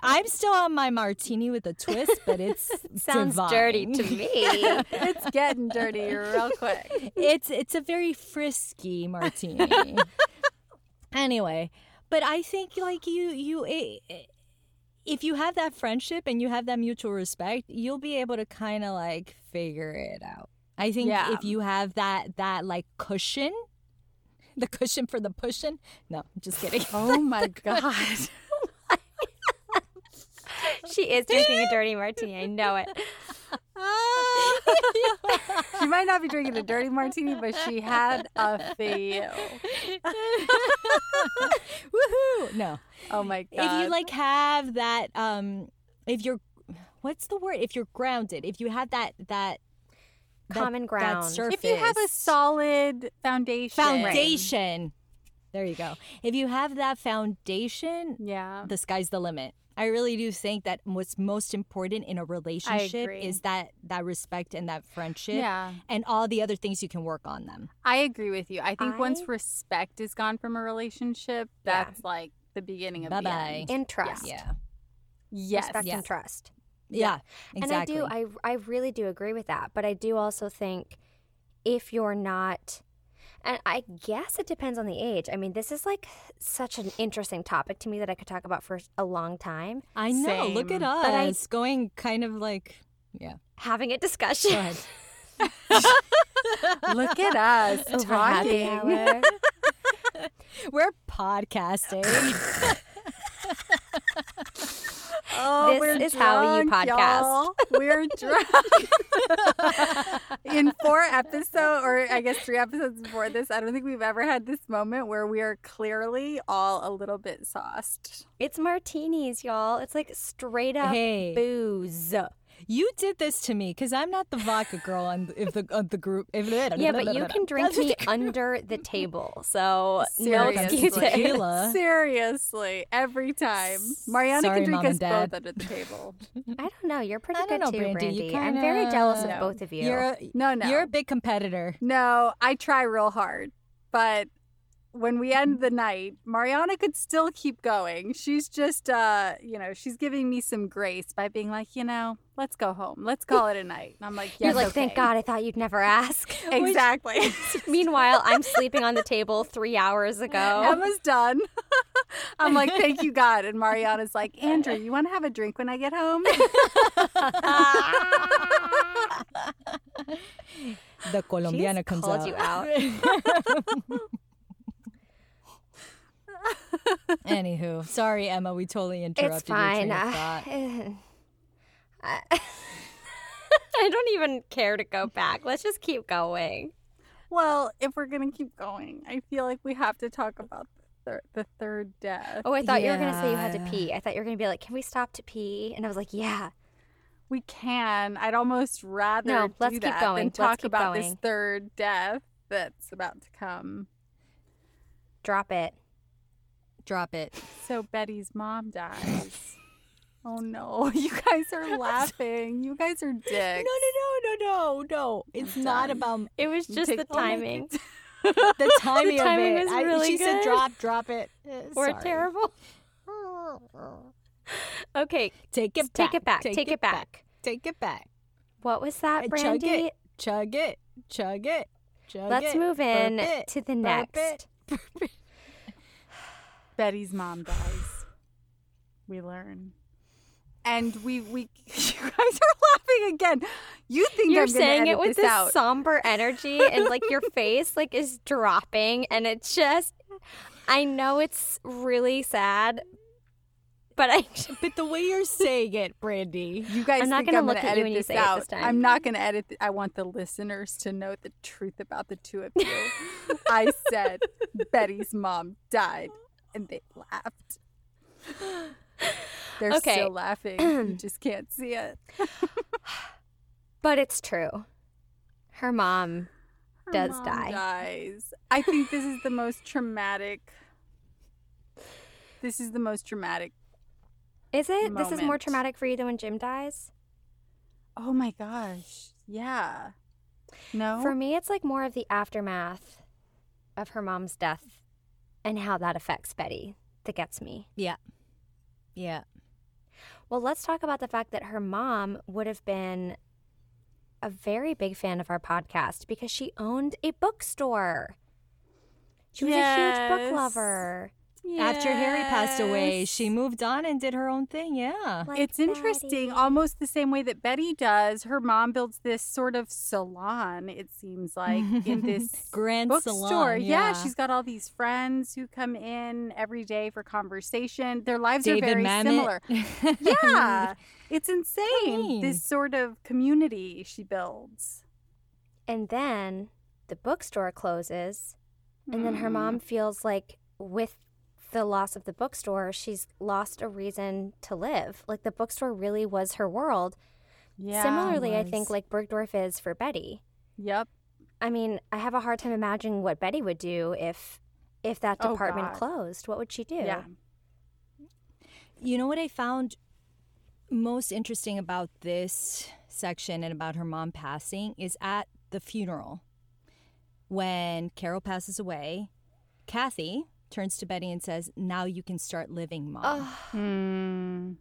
I'm still on my martini with a twist, but it's sounds divine. Dirty to me. It's getting dirty real quick. It's a very frisky martini. Anyway, but I think, like, if you have that friendship and you have that mutual respect, you'll be able to kind of, like, figure it out. I think if you have that like cushion, the cushion for the pushing. No, I'm just kidding. Oh my god. She is drinking a dirty martini. I know it. She might not be drinking a dirty martini, but she had a feel. Woohoo! No. Oh my god. If you, like, have that, if you're, what's the word? If you're grounded, if you have that common ground. That surface. If you have a solid foundation. Right. There you go. If you have that foundation, the sky's the limit. I really do think that what's most important in a relationship is that respect and that friendship, and all the other things you can work on them. I agree with you. I think once respect is gone from a relationship, that's like the beginning of the end. And trust. Yeah. Yes. Respect and trust. Yeah, exactly. And I really do agree with that. But I do also think if you're not, and I guess it depends on the age. I mean, this is, like, such an interesting topic to me that I could talk about for a long time. I know. Same. Look at us. It's going kind of like, having a discussion. Go ahead. Look at us talking. We're podcasting. Oh, this is drunk, how you podcast. Y'all. We're drunk. In 4 episodes, or I guess 3 episodes before this, I don't think we've ever had this moment where we are clearly all a little bit sauced. It's martinis, y'all. It's like straight up booze. You did this to me because I'm not the vodka girl on the group. Yeah, but you can drink me under the table. So seriously, no excuses. Seriously, every time. Mariana can drink us both under the table. I don't know. You're pretty good too, Brandy. I'm very jealous of both of you. You're a big competitor. No, I try real hard, but when we end the night, Mariana could still keep going. She's just, she's giving me some grace by being like, let's go home. Let's call it a night. And I'm like, yes, okay. Thank God, I thought you'd never ask. Exactly. Meanwhile, I'm sleeping on the table 3 hours ago. Emma's done. I'm like, thank you, God. And Mariana's like, Andrew, you want to have a drink when I get home? The Colombiana she's comes called out. You out. Anywho, sorry, Emma, we totally interrupted your train of thought. It's fine. I don't even care to go back. Let's just keep going. Well, if we're going to keep going, I feel like we have to talk about the third death. Oh, I thought you were going to say you had to pee. I thought you were going to be like, can we stop to pee? And I was like, yeah. We can. I'd almost rather let's keep going than talk about this third death that's about to come. Drop it. So Betty's mom dies. Oh, no. You guys are laughing. You guys are dicks. No. It's not about... It was just the timing. The timing of it. Is really she good. Said drop it. We're terrible. Okay. Take it back. What was that, Brandy? Chug it. Let's move in to the next. Betty's mom dies. We learn. And we you guys are laughing again. You think you're saying it with this somber energy and like your face like is dropping and it just, I know it's really sad, but the way you're saying it, Brandy, you guys, I'm not going to look at you when you say it this time. I'm not going to edit. I want the listeners to know the truth about the two of you. I said Betty's mom died and they laughed. They're still laughing. You just can't see it. But it's true. Her mom dies. I think this is the most traumatic. Is it? Moment. This is more traumatic for you than when Jim dies? Oh my gosh. Yeah. No? For me, it's like more of the aftermath of her mom's death and how that affects Betty that gets me. Yeah. Well, let's talk about the fact that her mom would have been a very big fan of our podcast because she owned a bookstore. She was a huge book lover. Yes. After Harry passed away, she moved on and did her own thing. Yeah. Like it's interesting. Almost the same way that Betty does. Her mom builds this sort of salon, it seems like, in this grand bookstore. Salon. Yeah. She's got all these friends who come in every day for conversation. Their lives are very similar. Yeah. It's insane. This sort of community she builds. And then the bookstore closes. And then her mom feels like with the loss of the bookstore, she's lost a reason to live. Like the bookstore really was her world. Yeah, similarly, I think like Bergdorf is for Betty. Yep. I mean, I have a hard time imagining what Betty would do if that department closed. What would she do? Yeah. You know what I found most interesting about this section and about her mom passing is at the funeral. When Carol passes away, Kathy turns to Betty and says, now you can start living, Mom.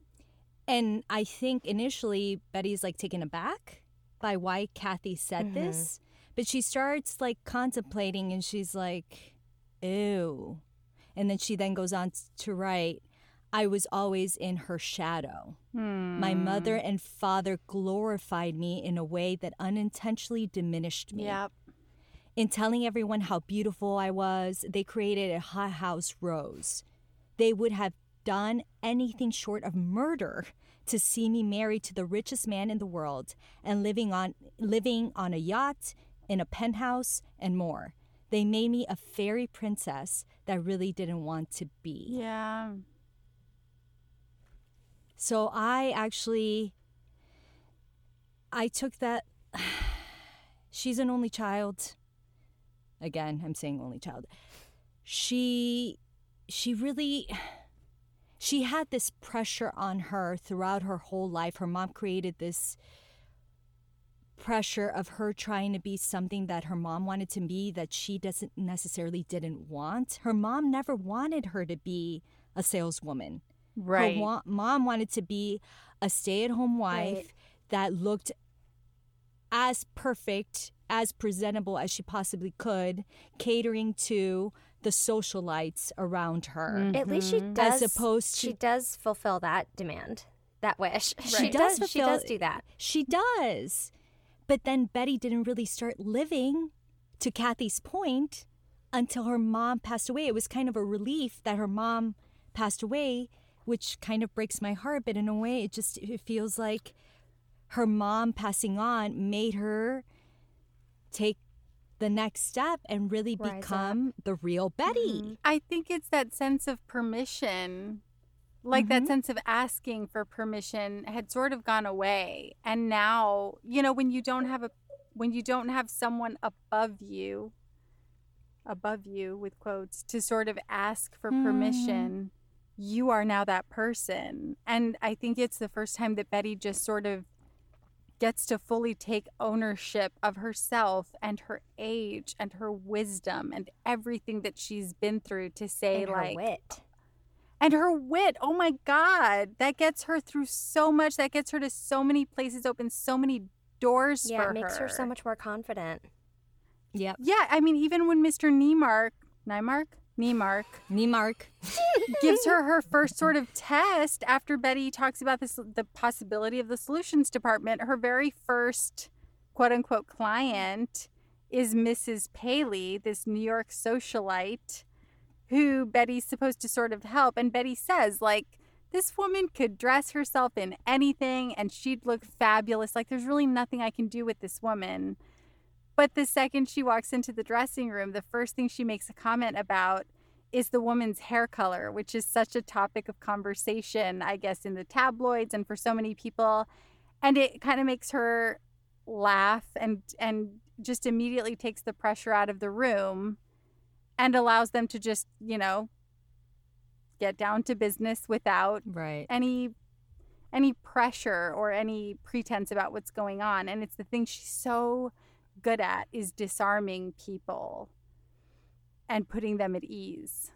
And I think initially Betty's like taken aback by why Kathy said this. But she starts like contemplating and she's like, ew. And then she goes on to write, I was always in her shadow. My mother and father glorified me in a way that unintentionally diminished me. Yep. In telling everyone how beautiful I was, they created a hothouse rose. They would have done anything short of murder to see me married to the richest man in the world and living on a yacht, in a penthouse, and more. They made me a fairy princess that I really didn't want to be. Yeah. So I took that. She's an only child. Again, I'm saying only child. She had this pressure on her throughout her whole life. Her mom created this pressure of her trying to be something that her mom wanted to be that she didn't necessarily want. Her mom never wanted her to be a saleswoman. Right. Her mom wanted to be a stay-at-home wife that looked as perfect, as presentable as she possibly could, catering to the socialites around her. At least she does. As opposed to, she does fulfill that demand, that wish. Right. She does do that. She does. But then Betty didn't really start living, to Kathy's point, until her mom passed away. It was kind of a relief that her mom passed away, which kind of breaks my heart. But in a way, it feels like her mom passing on made her take the next step and really become the real Betty. Mm-hmm. I think it's that sense of permission, like that sense of asking for permission had sort of gone away. And now, you know, when you don't have someone above you with quotes, to sort of ask for permission, you are now that person. And I think it's the first time that Betty just sort of gets to fully take ownership of herself and her age and her wisdom and everything that she's been through to say, and like... her wit. Oh, my God. That gets her through so much. That gets her to so many places, opens so many doors for her. Yeah, it makes her so much more confident. Yep. Yeah, I mean, even when Mr. Niemark gives her her first sort of test after Betty talks about this, the possibility of the solutions department, her very first quote-unquote client is Mrs. Paley, this New York socialite who Betty's supposed to sort of help. And Betty says, like, this woman could dress herself in anything and she'd look fabulous. Like, there's really nothing I can do with this woman. But the second she walks into the dressing room, the first thing she makes a comment about is the woman's hair color, which is such a topic of conversation, I guess, in the tabloids and for so many people. And it kind of makes her laugh and just immediately takes the pressure out of the room and allows them to just, you know, get down to business without any pressure or any pretense about what's going on. And it's the thing she's so good at, is disarming people and putting them at ease.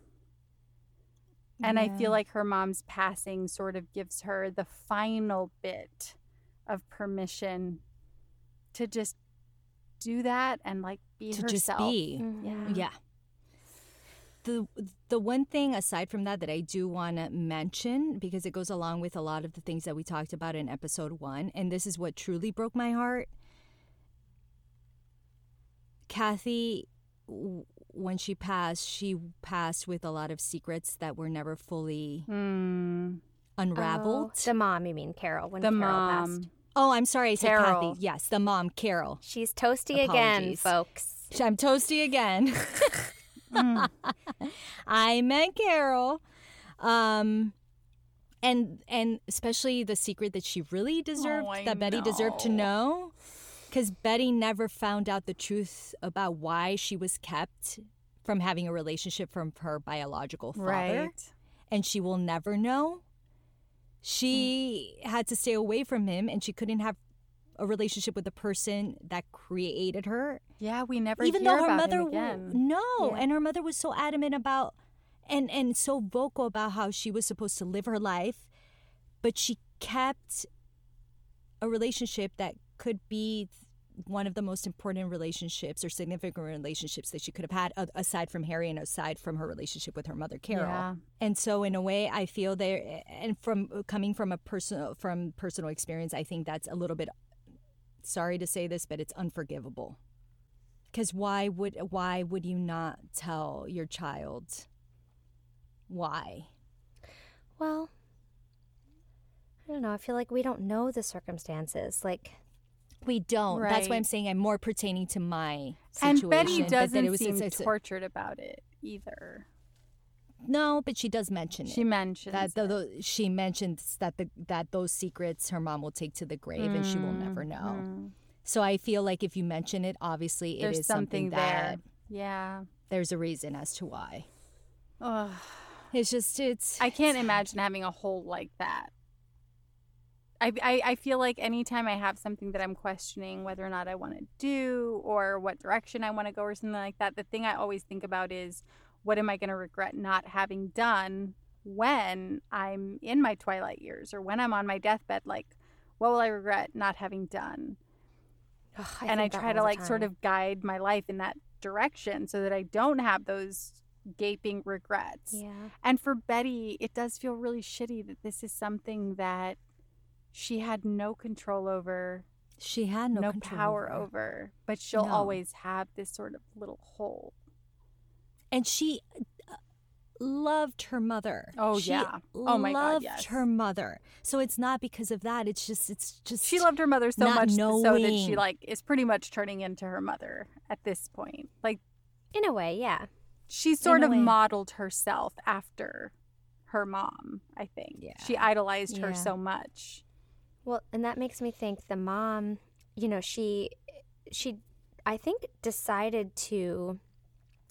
And I feel like her mom's passing sort of gives her the final bit of permission to just do that and, like, be to herself. To just be. Mm-hmm. Yeah. The one thing aside from that I do want to mention, because it goes along with a lot of the things that we talked about in episode 1, and this is what truly broke my heart, Kathy, when she passed with a lot of secrets that were never fully unraveled. Oh, the mom, you mean Carol? When the Carol mom passed. Oh, I'm sorry, I said Kathy. Yes, the mom, Carol. She's toasty again, folks. I'm toasty again. I meant Carol. And especially the secret that she really deserved, Betty deserved to know. Because Betty never found out the truth about why she was kept from having a relationship from her biological father. Right. And she will never know. She had to stay away from him, and she couldn't have a relationship with the person that created her. Yeah, we never even hear though her about mother him again. And her mother was so adamant about and so vocal about how she was supposed to live her life, but she kept a relationship that could be one of the most important relationships or significant relationships that she could have had, aside from Harry and aside from her relationship with her mother, Carol. Yeah. And so in a way, I feel there, and from coming from a personal experience, I think that's a little bit, sorry to say this, but it's unforgivable. Because why would you not tell your child why? Well, I don't know. I feel like we don't know the circumstances. Like, we don't. Right. That's why I'm saying I'm more pertaining to my situation. And Betty doesn't seem tortured about it either. No, but she does mention it. She mentions that. She mentions that those secrets her mom will take to the grave and she will never know. So I feel like if you mention it, obviously there's something that there. Yeah. There's a reason as to why. Ugh. It's I can't imagine having a hole like that. I feel like anytime I have something that I'm questioning whether or not I want to do or what direction I want to go or something like that, the thing I always think about is, what am I going to regret not having done when I'm in my twilight years or when I'm on my deathbed? Like, what will I regret not having done? Ugh, I try to, like, sort of guide my life in that direction so that I don't have those gaping regrets. Yeah. And for Betty, it does feel really shitty that this is something that she had no control over. She had no power over. But she'll always have this sort of little hole. And she, loved her mother. Oh, she yeah. Oh, my God, yes. She loved her mother. So it's not because of that. It's just she loved her mother so much so that she, like, is pretty much turning into her mother at this point. Like, in a way, yeah. She sort of modeled herself after her mom, I think. Yeah. She idolized her so much. Well, and that makes me think the mom, you know, she I think decided to,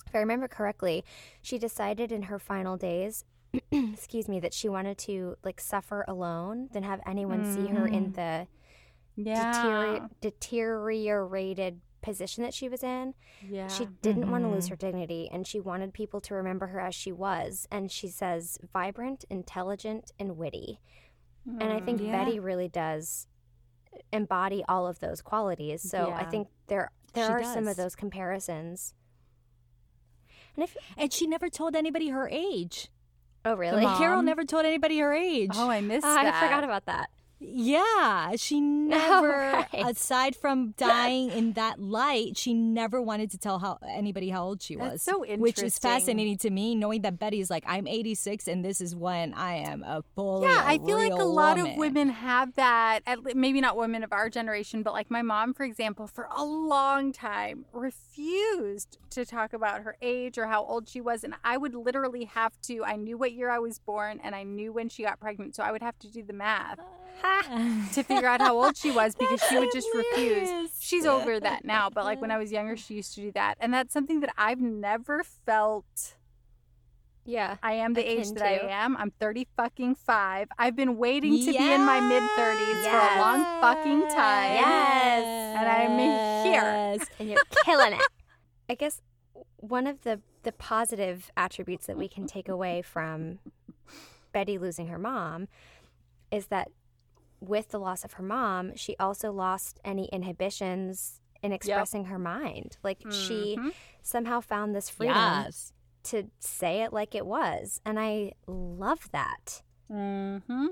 if I remember correctly, she decided in her final days, excuse me, that she wanted to, like, suffer alone than have anyone see her in the deteriorated position that she was in. Yeah. She didn't want to lose her dignity, and she wanted people to remember her as she was. And she says, vibrant, intelligent, and witty. And I think Betty really does embody all of those qualities. So I think there she are does. Some of those comparisons. And she never told anybody her age. Oh, really? Carol never told anybody her age. Oh, I missed that. I forgot about that. Yeah, she never, aside from dying in that light, she never wanted to tell anybody how old she was. That's so interesting. Which is fascinating to me, knowing that Betty's like, I'm 86 and this is when I am a full woman. Yeah, I feel like a lot of women have that, maybe not women of our generation, but like my mom, for example, for a long time refused to talk about her age or how old she was. And I would literally have to, I knew what year I was born and I knew when she got pregnant, so I would have to do the math. To figure out how old she was because she would just refuse. She's over that now, but like when I was younger, she used to do that. And that's something that I've never felt. Yeah. I am the age that I am. I'm 35. I've been waiting to be in my mid-30s for a long fucking time. Yes. And I'm here. And you're killing it. I guess one of the positive attributes that we can take away from Betty losing her mom is that with the loss of her mom, she also lost any inhibitions in expressing her mind. Like, she somehow found this freedom to say it like it was. And I love that. Mm-hmm.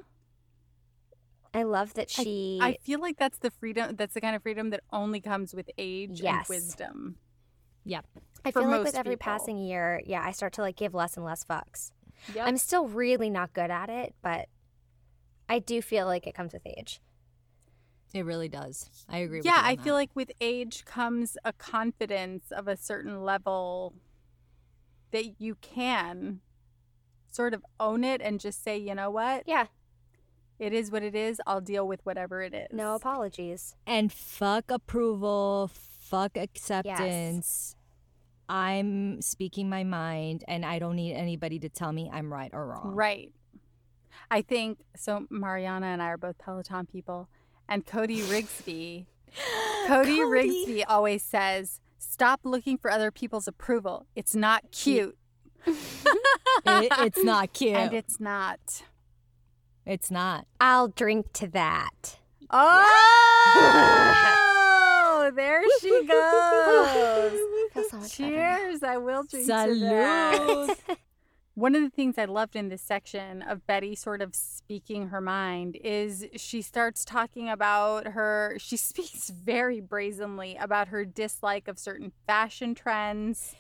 I love that she... I feel like that's the freedom. That's the kind of freedom that only comes with age and wisdom. Yep. I feel like with every passing year, I start to, like, give less and less fucks. Yep. I'm still really not good at it, but... I do feel like it comes with age. It really does. I agree with you. Yeah, I feel like with age comes a confidence of a certain level that you can sort of own it and just say, you know what? Yeah. It is what it is. I'll deal with whatever it is. No apologies. And fuck approval, fuck acceptance. Yes. I'm speaking my mind, and I don't need anybody to tell me I'm right or wrong. Right. I think, so Mariana and I are both Peloton people, and Cody Rigsby, Cody Rigsby always says, stop looking for other people's approval. It's not cute. It's not cute. And it's not. It's not. I'll drink to that. Oh! There she goes. So cheers. I will drink to that. One of the things I loved in this section of Betty sort of speaking her mind is she starts talking about her, she speaks very brazenly about her dislike of certain fashion trends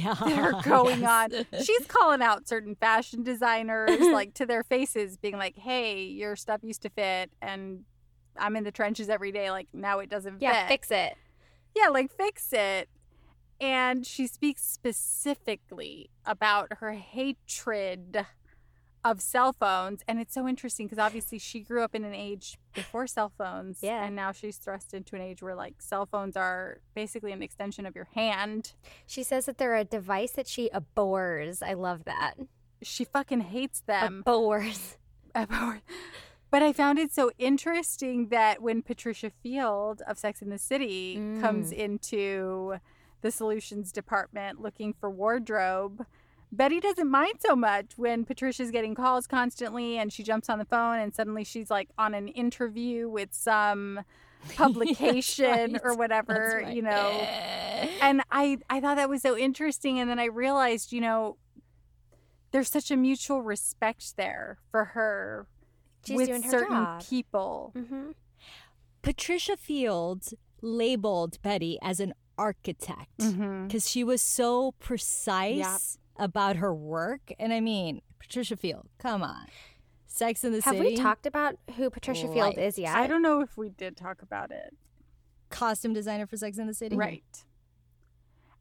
that are going on. She's calling out certain fashion designers, like, to their faces, being like, hey, your stuff used to fit, and I'm in the trenches every day, like, now it doesn't fit. Yeah, fix it. Yeah, like, fix it. And she speaks specifically about her hatred of cell phones. And it's so interesting because obviously she grew up in an age before cell phones. Yeah. And now she's thrust into an age where, like, cell phones are basically an extension of your hand. She says that they're a device that she abhors. I love that. She fucking hates them. Abhors. But I found it so interesting that when Patricia Field of Sex and the City comes into... the solutions department looking for wardrobe, Betty doesn't mind so much when Patricia's getting calls constantly and she jumps on the phone and suddenly she's like on an interview with some publication or whatever, you know. And I thought that was so interesting. And then I realized, you know, there's such a mutual respect there for her with certain people. Mm-hmm. Patricia Fields labeled Betty as an architect because she was so precise about her work. And I mean, Patricia Field, come on. Sex and the City. Have we talked about who Patricia Field is yet? I don't know if we did talk about it. Costume designer for Sex and the City. Right.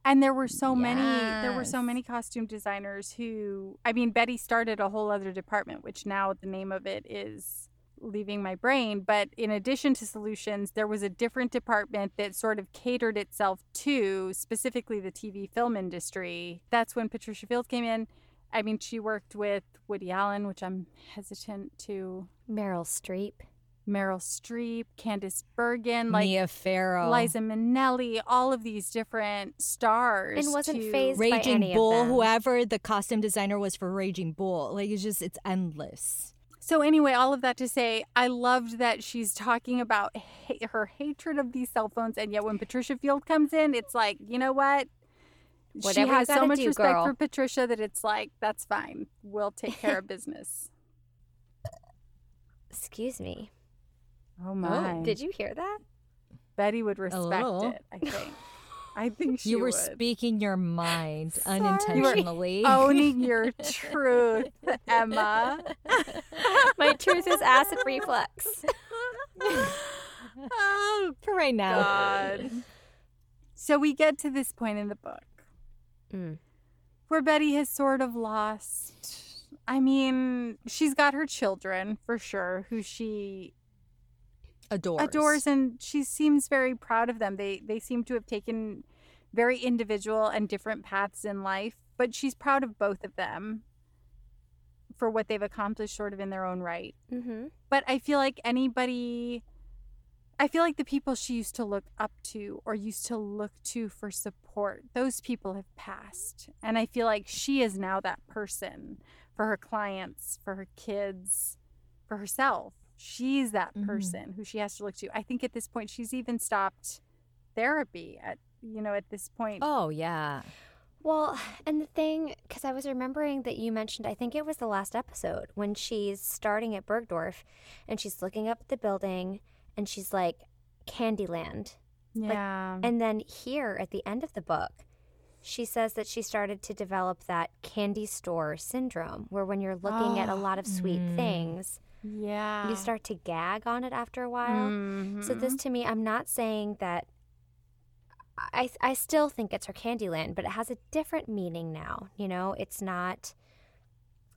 And there were so many. There were so many costume designers who, I mean, Betty started a whole other department, which now the name of it is leaving my brain. But in addition to solutions, there was a different department that sort of catered itself to specifically the TV film industry. That's when Patricia Field came in. I mean, she worked with Woody Allen, which I'm hesitant to. Meryl Streep, Candace Bergen, like Mia Farrow, Liza Minnelli, all of these different stars, and wasn't fazed by any of them. Raging Bull, whoever the costume designer was for Raging Bull, like it's endless. So anyway, all of that to say, I loved that she's talking about her hatred of these cell phones, and yet when Patricia Field comes in, it's like, you know what? Whatever she has so much respect for Patricia that it's like, that's fine. We'll take care of business. Excuse me. Oh, my. Oh, did you hear that? Betty would respect it, I think. I think she would. You were speaking your mind unintentionally. You were owning your truth, Emma. My truth is acid reflux. Oh, for right now. God. So we get to this point in the book where Betty has sort of lost. I mean, she's got her children, for sure, who she... Adores, and she seems very proud of them. They seem to have taken very individual and different paths in life, but she's proud of both of them for what they've accomplished sort of in their own right. Mm-hmm. But I feel like the people she used to look up to or used to look to for support, those people have passed. And I feel like she is now that person for her clients, for her kids, for herself. She's that person who she has to look to. I think at this point she's even stopped therapy at this point. Oh, yeah. Well, and the thing, because I was remembering that you mentioned, I think it was the last episode, when she's starting at Bergdorf and she's looking up at the building and she's like, Candyland. Yeah. Like, and then here at the end of the book, she says that she started to develop that candy store syndrome where when you're looking at a lot of sweet things... Yeah. You start to gag on it after a while. Mm-hmm. So this to me, I'm not saying that I still think it's her Candyland, but it has a different meaning now. You know, it's not,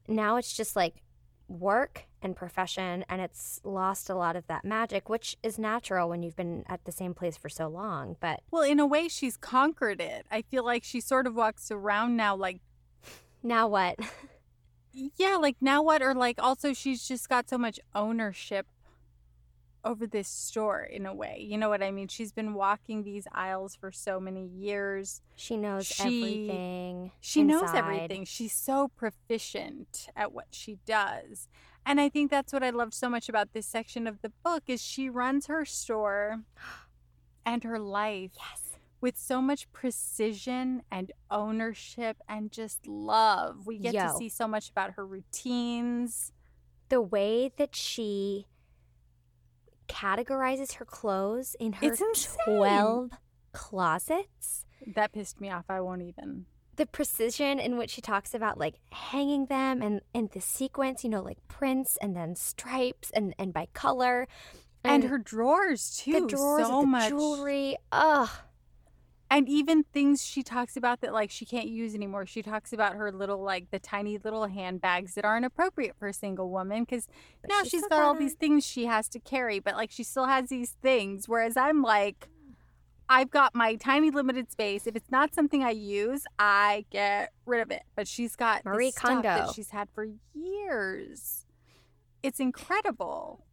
now it's just like work and profession, and it's lost a lot of that magic, which is natural when you've been at the same place for so long. But well, in a way, she's conquered it. I feel like she sort of walks around now like, now what? Yeah, like, now what? Or, like, also she's just got so much ownership over this store in a way. You know what I mean? She's been walking these aisles for so many years. She knows everything. She knows everything. She's so proficient at what she does. And I think that's what I loved so much about this section of the book is she runs her store and her life. Yes. With so much precision and ownership and just love. We get to see so much about her routines. The way that she categorizes her clothes in her 12 closets. That pissed me off. I won't even. The precision in which she talks about, like, hanging them and the sequence, you know, like prints and then stripes and by color. And her drawers, too. The drawers, so much jewelry. Ugh. And even things she talks about that, like, she can't use anymore. She talks about her little, like, the tiny little handbags that aren't appropriate for a single woman. Because now she's got all these things she has to carry. But, like, she still has these things. Whereas I'm like, I've got my tiny limited space. If it's not something I use, I get rid of it. But she's got Marie Kondo stuff that she's had for years. It's incredible.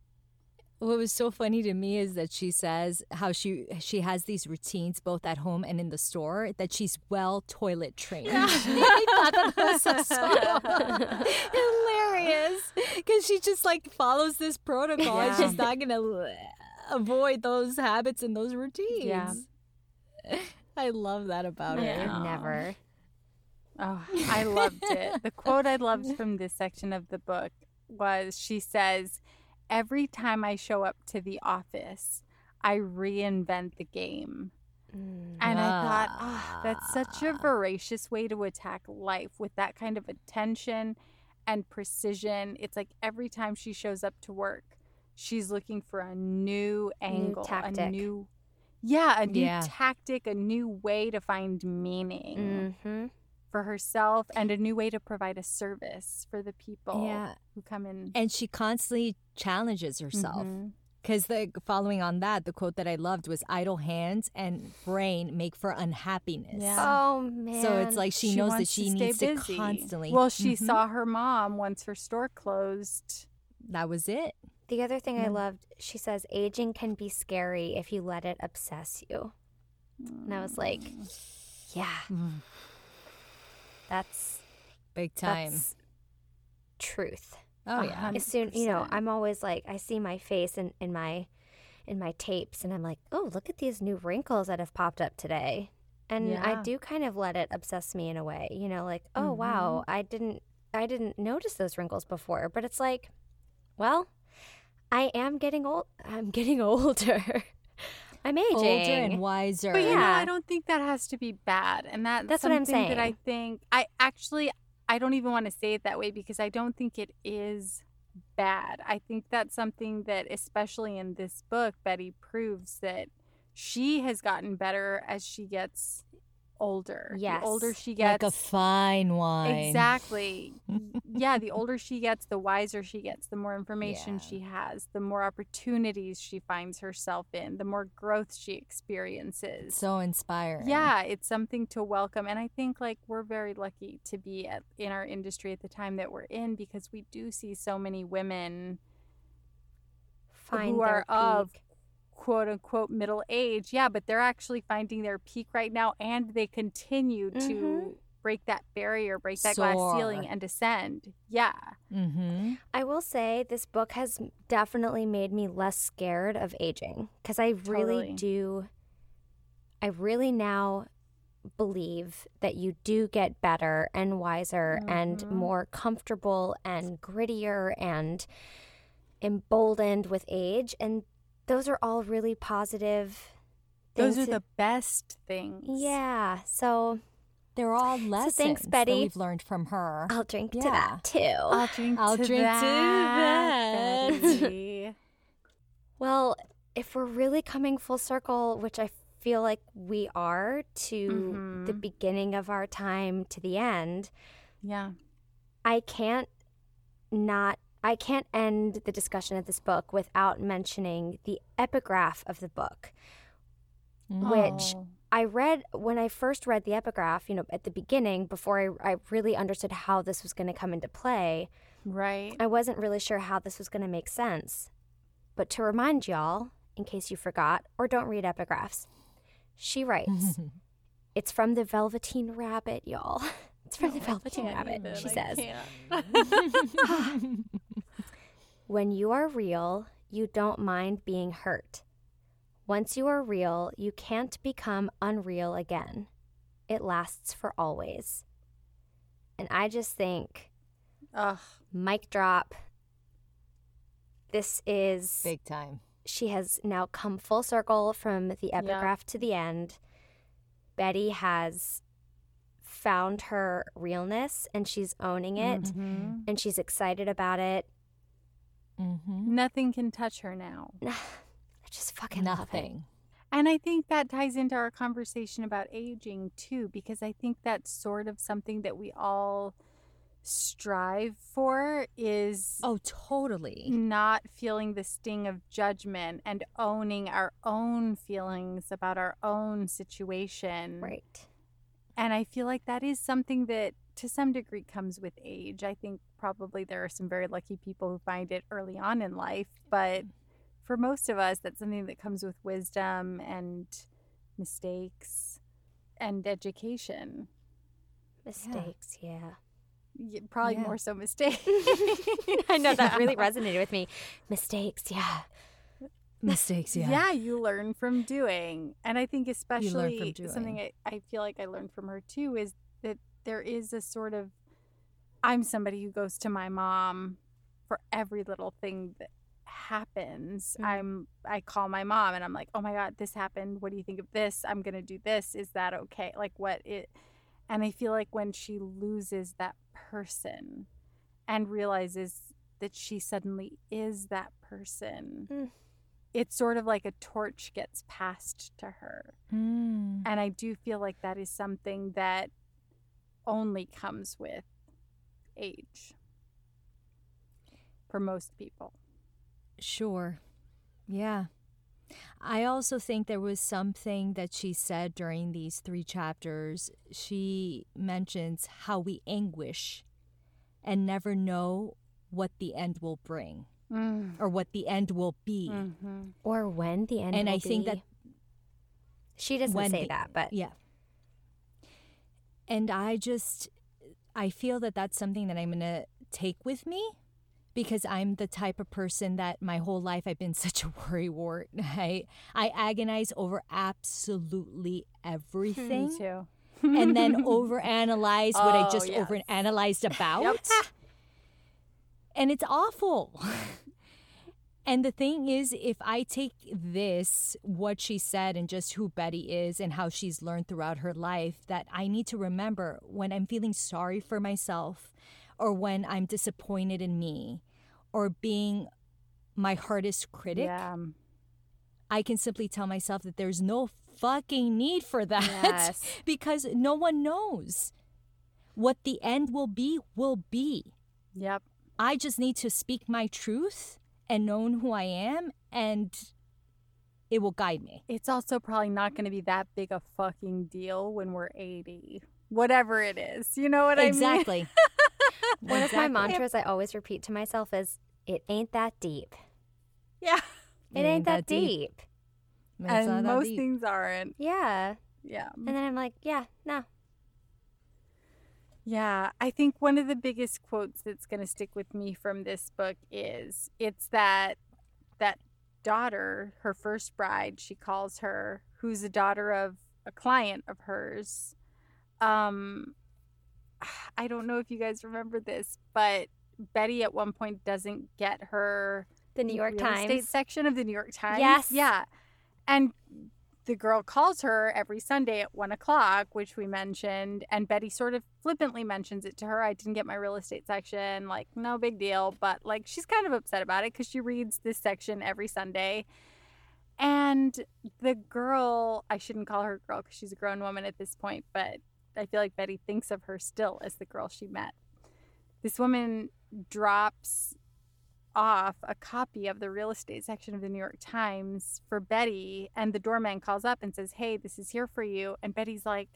What was so funny to me is that she says how she has these routines both at home and in the store, that she's well toilet trained. Yeah. I thought that was so hilarious because she just like follows this protocol and she's not going to avoid those habits and those routines. Yeah. I love that about her. Never. Oh, I loved it. The quote I loved from this section of the book was she says, "Every time I show up to the office, I reinvent the game. And I thought, that's such a voracious way to attack life with that kind of attention and precision. It's like every time she shows up to work, she's looking for a new angle, a new tactic, a new way to find meaning for herself and a new way to provide a service for the people who come in. And she constantly challenges herself. Because following on that, the quote that I loved was, idle hands and brain make for unhappiness. Yeah. Oh, man. So it's like she knows that she needs to constantly. Well, she saw her mom once her store closed. That was it. The other thing I loved, she says, aging can be scary if you let it obsess you. And I was like, that's big time. That's truth. Oh yeah. As soon, you know, I'm always like, I see my face in my tapes, and I'm like, oh, look at these new wrinkles that have popped up today, and I do kind of let it obsess me in a way, you know, like, oh wow, I didn't notice those wrinkles before, but it's like, well, I am getting old. I'm getting older. I'm aging. Older and wiser. But yeah, you know, I don't think that has to be bad, and that's what I'm saying. That I think I don't even want to say it that way because I don't think it is bad. I think that's something that, especially in this book, Betty proves that she has gotten better as she gets older. Yes. The older she gets. Like a fine wine. Exactly. Yeah, the older she gets, the wiser she gets, the more information she has, the more opportunities she finds herself in, the more growth she experiences. So inspiring. Yeah, it's something to welcome. And I think, like, we're very lucky to be in our industry at the time that we're in, because we do see so many women who are of quote-unquote middle age, but they're actually finding their peak right now, and they continue to break that barrier, break that glass ceiling, and ascend. I will say this book has definitely made me less scared of aging, because I really now believe that you do get better and wiser and more comfortable and grittier and emboldened with age, and those are all really positive things. Those are the best things. Yeah. So they're all lessons that we've learned from her. I'll drink to that, too. I'll drink to that. Well, if we're really coming full circle, which I feel like we are, to the beginning of our time to the end, I can't end the discussion of this book without mentioning the epigraph of the book, which I read when I first read the epigraph, you know, at the beginning, before I really understood how this was going to come into play. Right. I wasn't really sure how this was going to make sense. But to remind y'all, in case you forgot or don't read epigraphs, she writes, it's from the Velveteen Rabbit, y'all. It's from the Velveteen Rabbit, she says. When you are real, you don't mind being hurt. Once you are real, you can't become unreal again. It lasts for always. And I just think, mic drop. This is big time. She has now come full circle from the epigraph to the end. Betty has found her realness, and she's owning it, and she's excited about it. Nothing can touch her now. I just fucking love it. And I think that ties into our conversation about aging too, because I think that's sort of something that we all strive for, is not feeling the sting of judgment and owning our own feelings about our own situation. Right. And I feel like that is something that, to some degree, comes with age. I think probably there are some very lucky people who find it early on in life. But for most of us, that's something that comes with wisdom and mistakes and education. Mistakes, yeah. Probably more so mistakes. I know that really resonated with me. Mistakes, yeah. Yeah, you learn from doing. And I think especially something I feel like I learned from her too is that there is a sort of, I'm somebody who goes to my mom for every little thing that happens, mm-hmm. I call my mom and I'm like, oh my God, this happened. What do you think of this? I'm going to do this. Is that okay? Like what it, and I feel like when she loses that person and realizes that she suddenly is that person, it's sort of like a torch gets passed to her. And I do feel like that is something that only comes with age for most people. Sure. Yeah. I also think there was something that she said during these three chapters. She mentions how we anguish and never know what the end will bring or what the end will be. Mm-hmm. Or when the end will be. And I think that... She doesn't say that, but... Yeah. And I feel that that's something that I'm going to take with me, because I'm the type of person that my whole life I've been such a worrywart. I agonize over absolutely everything. Me too. And then overanalyze what I just overanalyzed about. Yep. And it's awful. And the thing is, if I take this, what she said and just who Betty is and how she's learned throughout her life, that I need to remember when I'm feeling sorry for myself or when I'm disappointed in me or being my hardest critic, I can simply tell myself that there's no fucking need for that because no one knows what the end will be. Yep. I just need to speak my truth and knowing who I am, and it will guide me. It's also probably not going to be that big a fucking deal when we're 80. Whatever it is. You know what I mean? Exactly. One of my mantras I always repeat to myself is, it ain't that deep. Yeah. It ain't that deep. And most things aren't. Yeah. Yeah. And then I'm like, yeah, no. Yeah, I think one of the biggest quotes that's going to stick with me from this book is, it's that daughter, her first bride, she calls her, who's a daughter of a client of hers. I don't know if you guys remember this, but Betty at one point doesn't get her the New York Times estate section of the New York Times. Yes. Yeah. And the girl calls her every Sunday at 1:00, which we mentioned, and Betty sort of flippantly mentions it to her. I didn't get my real estate section, like, no big deal, but like she's kind of upset about it because she reads this section every Sunday. And the girl, I shouldn't call her girl because she's a grown woman at this point, but I feel like Betty thinks of her still as the girl she met. This woman drops off a copy of the real estate section of the New York Times for Betty, and the doorman calls up and says, hey, this is here for you. And Betty's like,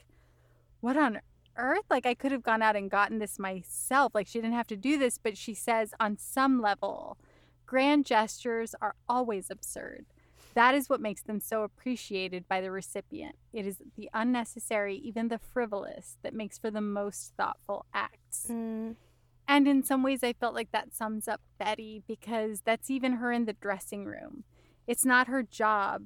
what on earth? Like, I could have gone out and gotten this myself. Like, she didn't have to do this. But she says, on some level, grand gestures are always absurd. That is what makes them so appreciated by the recipient. It is the unnecessary, even the frivolous, that makes for the most thoughtful acts. And in some ways, I felt like that sums up Betty, because that's even her in the dressing room. It's not her job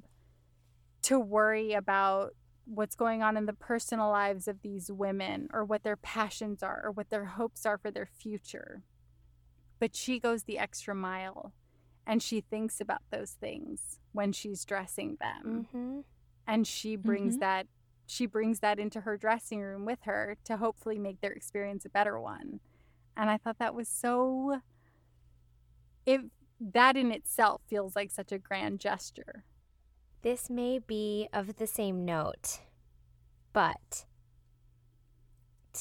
to worry about what's going on in the personal lives of these women or what their passions are or what their hopes are for their future. But she goes the extra mile, and she thinks about those things when she's dressing them. Mm-hmm. And she brings that into her dressing room with her to hopefully make their experience a better one. And I thought that was so, that in itself feels like such a grand gesture. This may be of the same note, but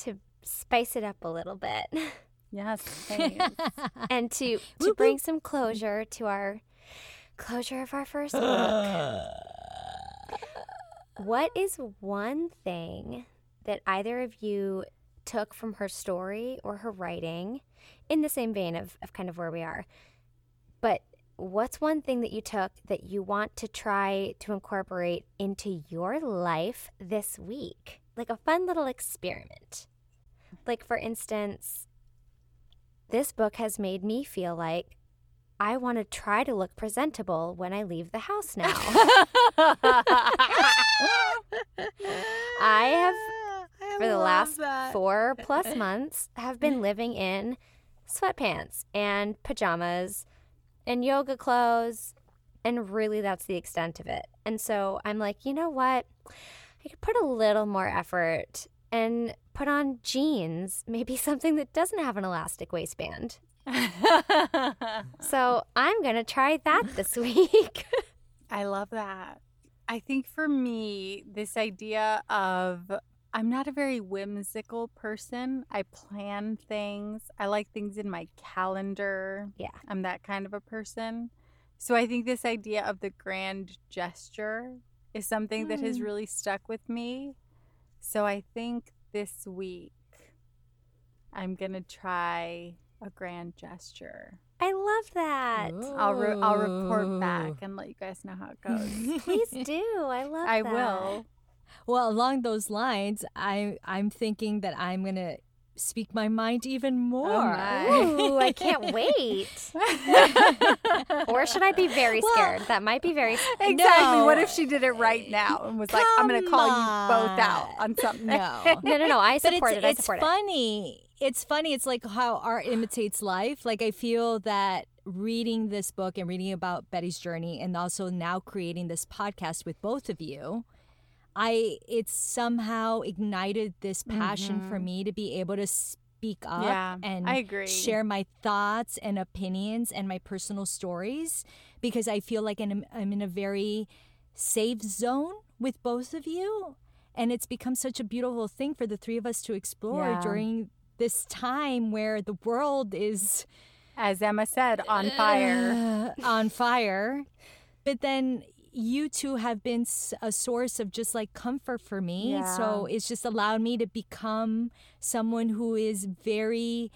to spice it up a little bit. Yes, thanks. And to bring some closure to our closure of our first book. What is one thing that either of you took from her story or her writing, in the same vein of kind of where we are, but what's one thing that you took that you want to try to incorporate into your life this week, like a fun little experiment? Like, for instance, this book has made me feel like I want to try to look presentable when I leave the house now. For the last 4+ months, have been living in sweatpants and pajamas and yoga clothes, and really that's the extent of it. And so I'm like, you know what? I could put a little more effort and put on jeans, maybe something that doesn't have an elastic waistband. So I'm going to try that this week. I love that. I think for me, this idea of I'm not a very whimsical person. I plan things. I like things in my calendar. Yeah. I'm that kind of a person. So I think this idea of the grand gesture is something that has really stuck with me. So I think this week I'm going to try a grand gesture. I love that. Ooh. I'll report back and let you guys know how it goes. Please do. I love that. I will. Well, along those lines, I'm thinking that I'm going to speak my mind even more. Oh, ooh, I can't wait. Or should I be very scared? That might be very scary. Exactly. No. What if she did it right now and was like, I'm going to call you both out on something? No. It's funny. It's like how art imitates life. Like, I feel that reading this book and reading about Betty's journey and also now creating this podcast with both of you, It's somehow ignited this passion for me to be able to speak up and share my thoughts and opinions and my personal stories, because I feel like I'm in a very safe zone with both of you, and it's become such a beautiful thing for the three of us to explore during this time where the world is, as Emma said, on fire. On fire. But then you two have been a source of just like comfort for me. Yeah. So it's just allowed me to become someone who is very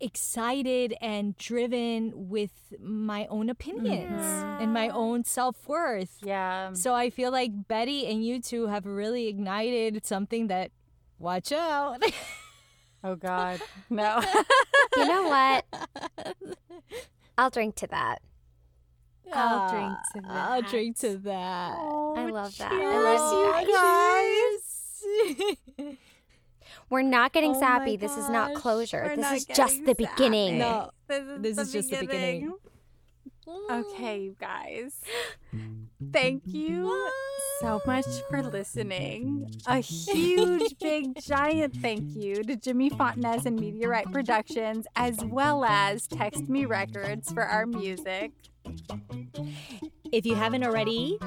excited and driven with my own opinions and my own self-worth. Yeah. So I feel like Betty and you two have really ignited something that, watch out. Oh, God. No. You know what? I'll drink to that. Oh, I love that. I love you guys. We're not getting sappy. This is not closure. This is just the beginning. No, this is just the beginning. Okay, you guys. Thank you so much for listening. A huge, big, giant thank you to Jimmy Fontanez and Meteorite Productions, as well as Text Me Records for our music. If you haven't already,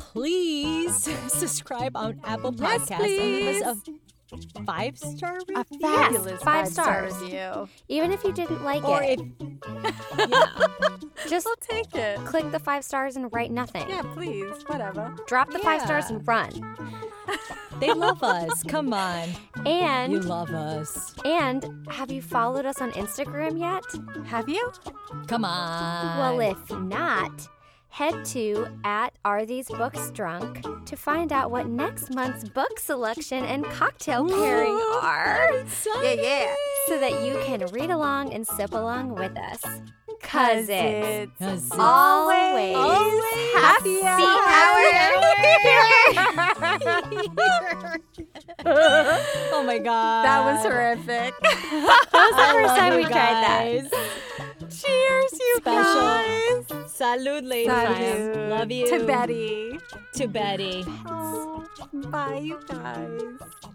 please subscribe on Apple Podcasts and leave us a 5-star review. A fabulous 5 stars. Review. Even if you didn't like it. Just we'll take it. Click the 5 stars and write nothing. Yeah, please. Whatever. Drop the 5 stars and run. They love us. Come on. And you love us. And have you followed us on Instagram yet? Have you? Come on. Well, if not, head to @AreTheseBooksDrunk to find out what next month's book selection and cocktail pairing are. Yeah. So that you can read along and sip along with us. Cause it's always happy hour. Oh my God. That was horrific. That was the first time we tried that. Cheers, you guys. Salud, ladies. Salud. Love you. To Betty. Bye, you guys.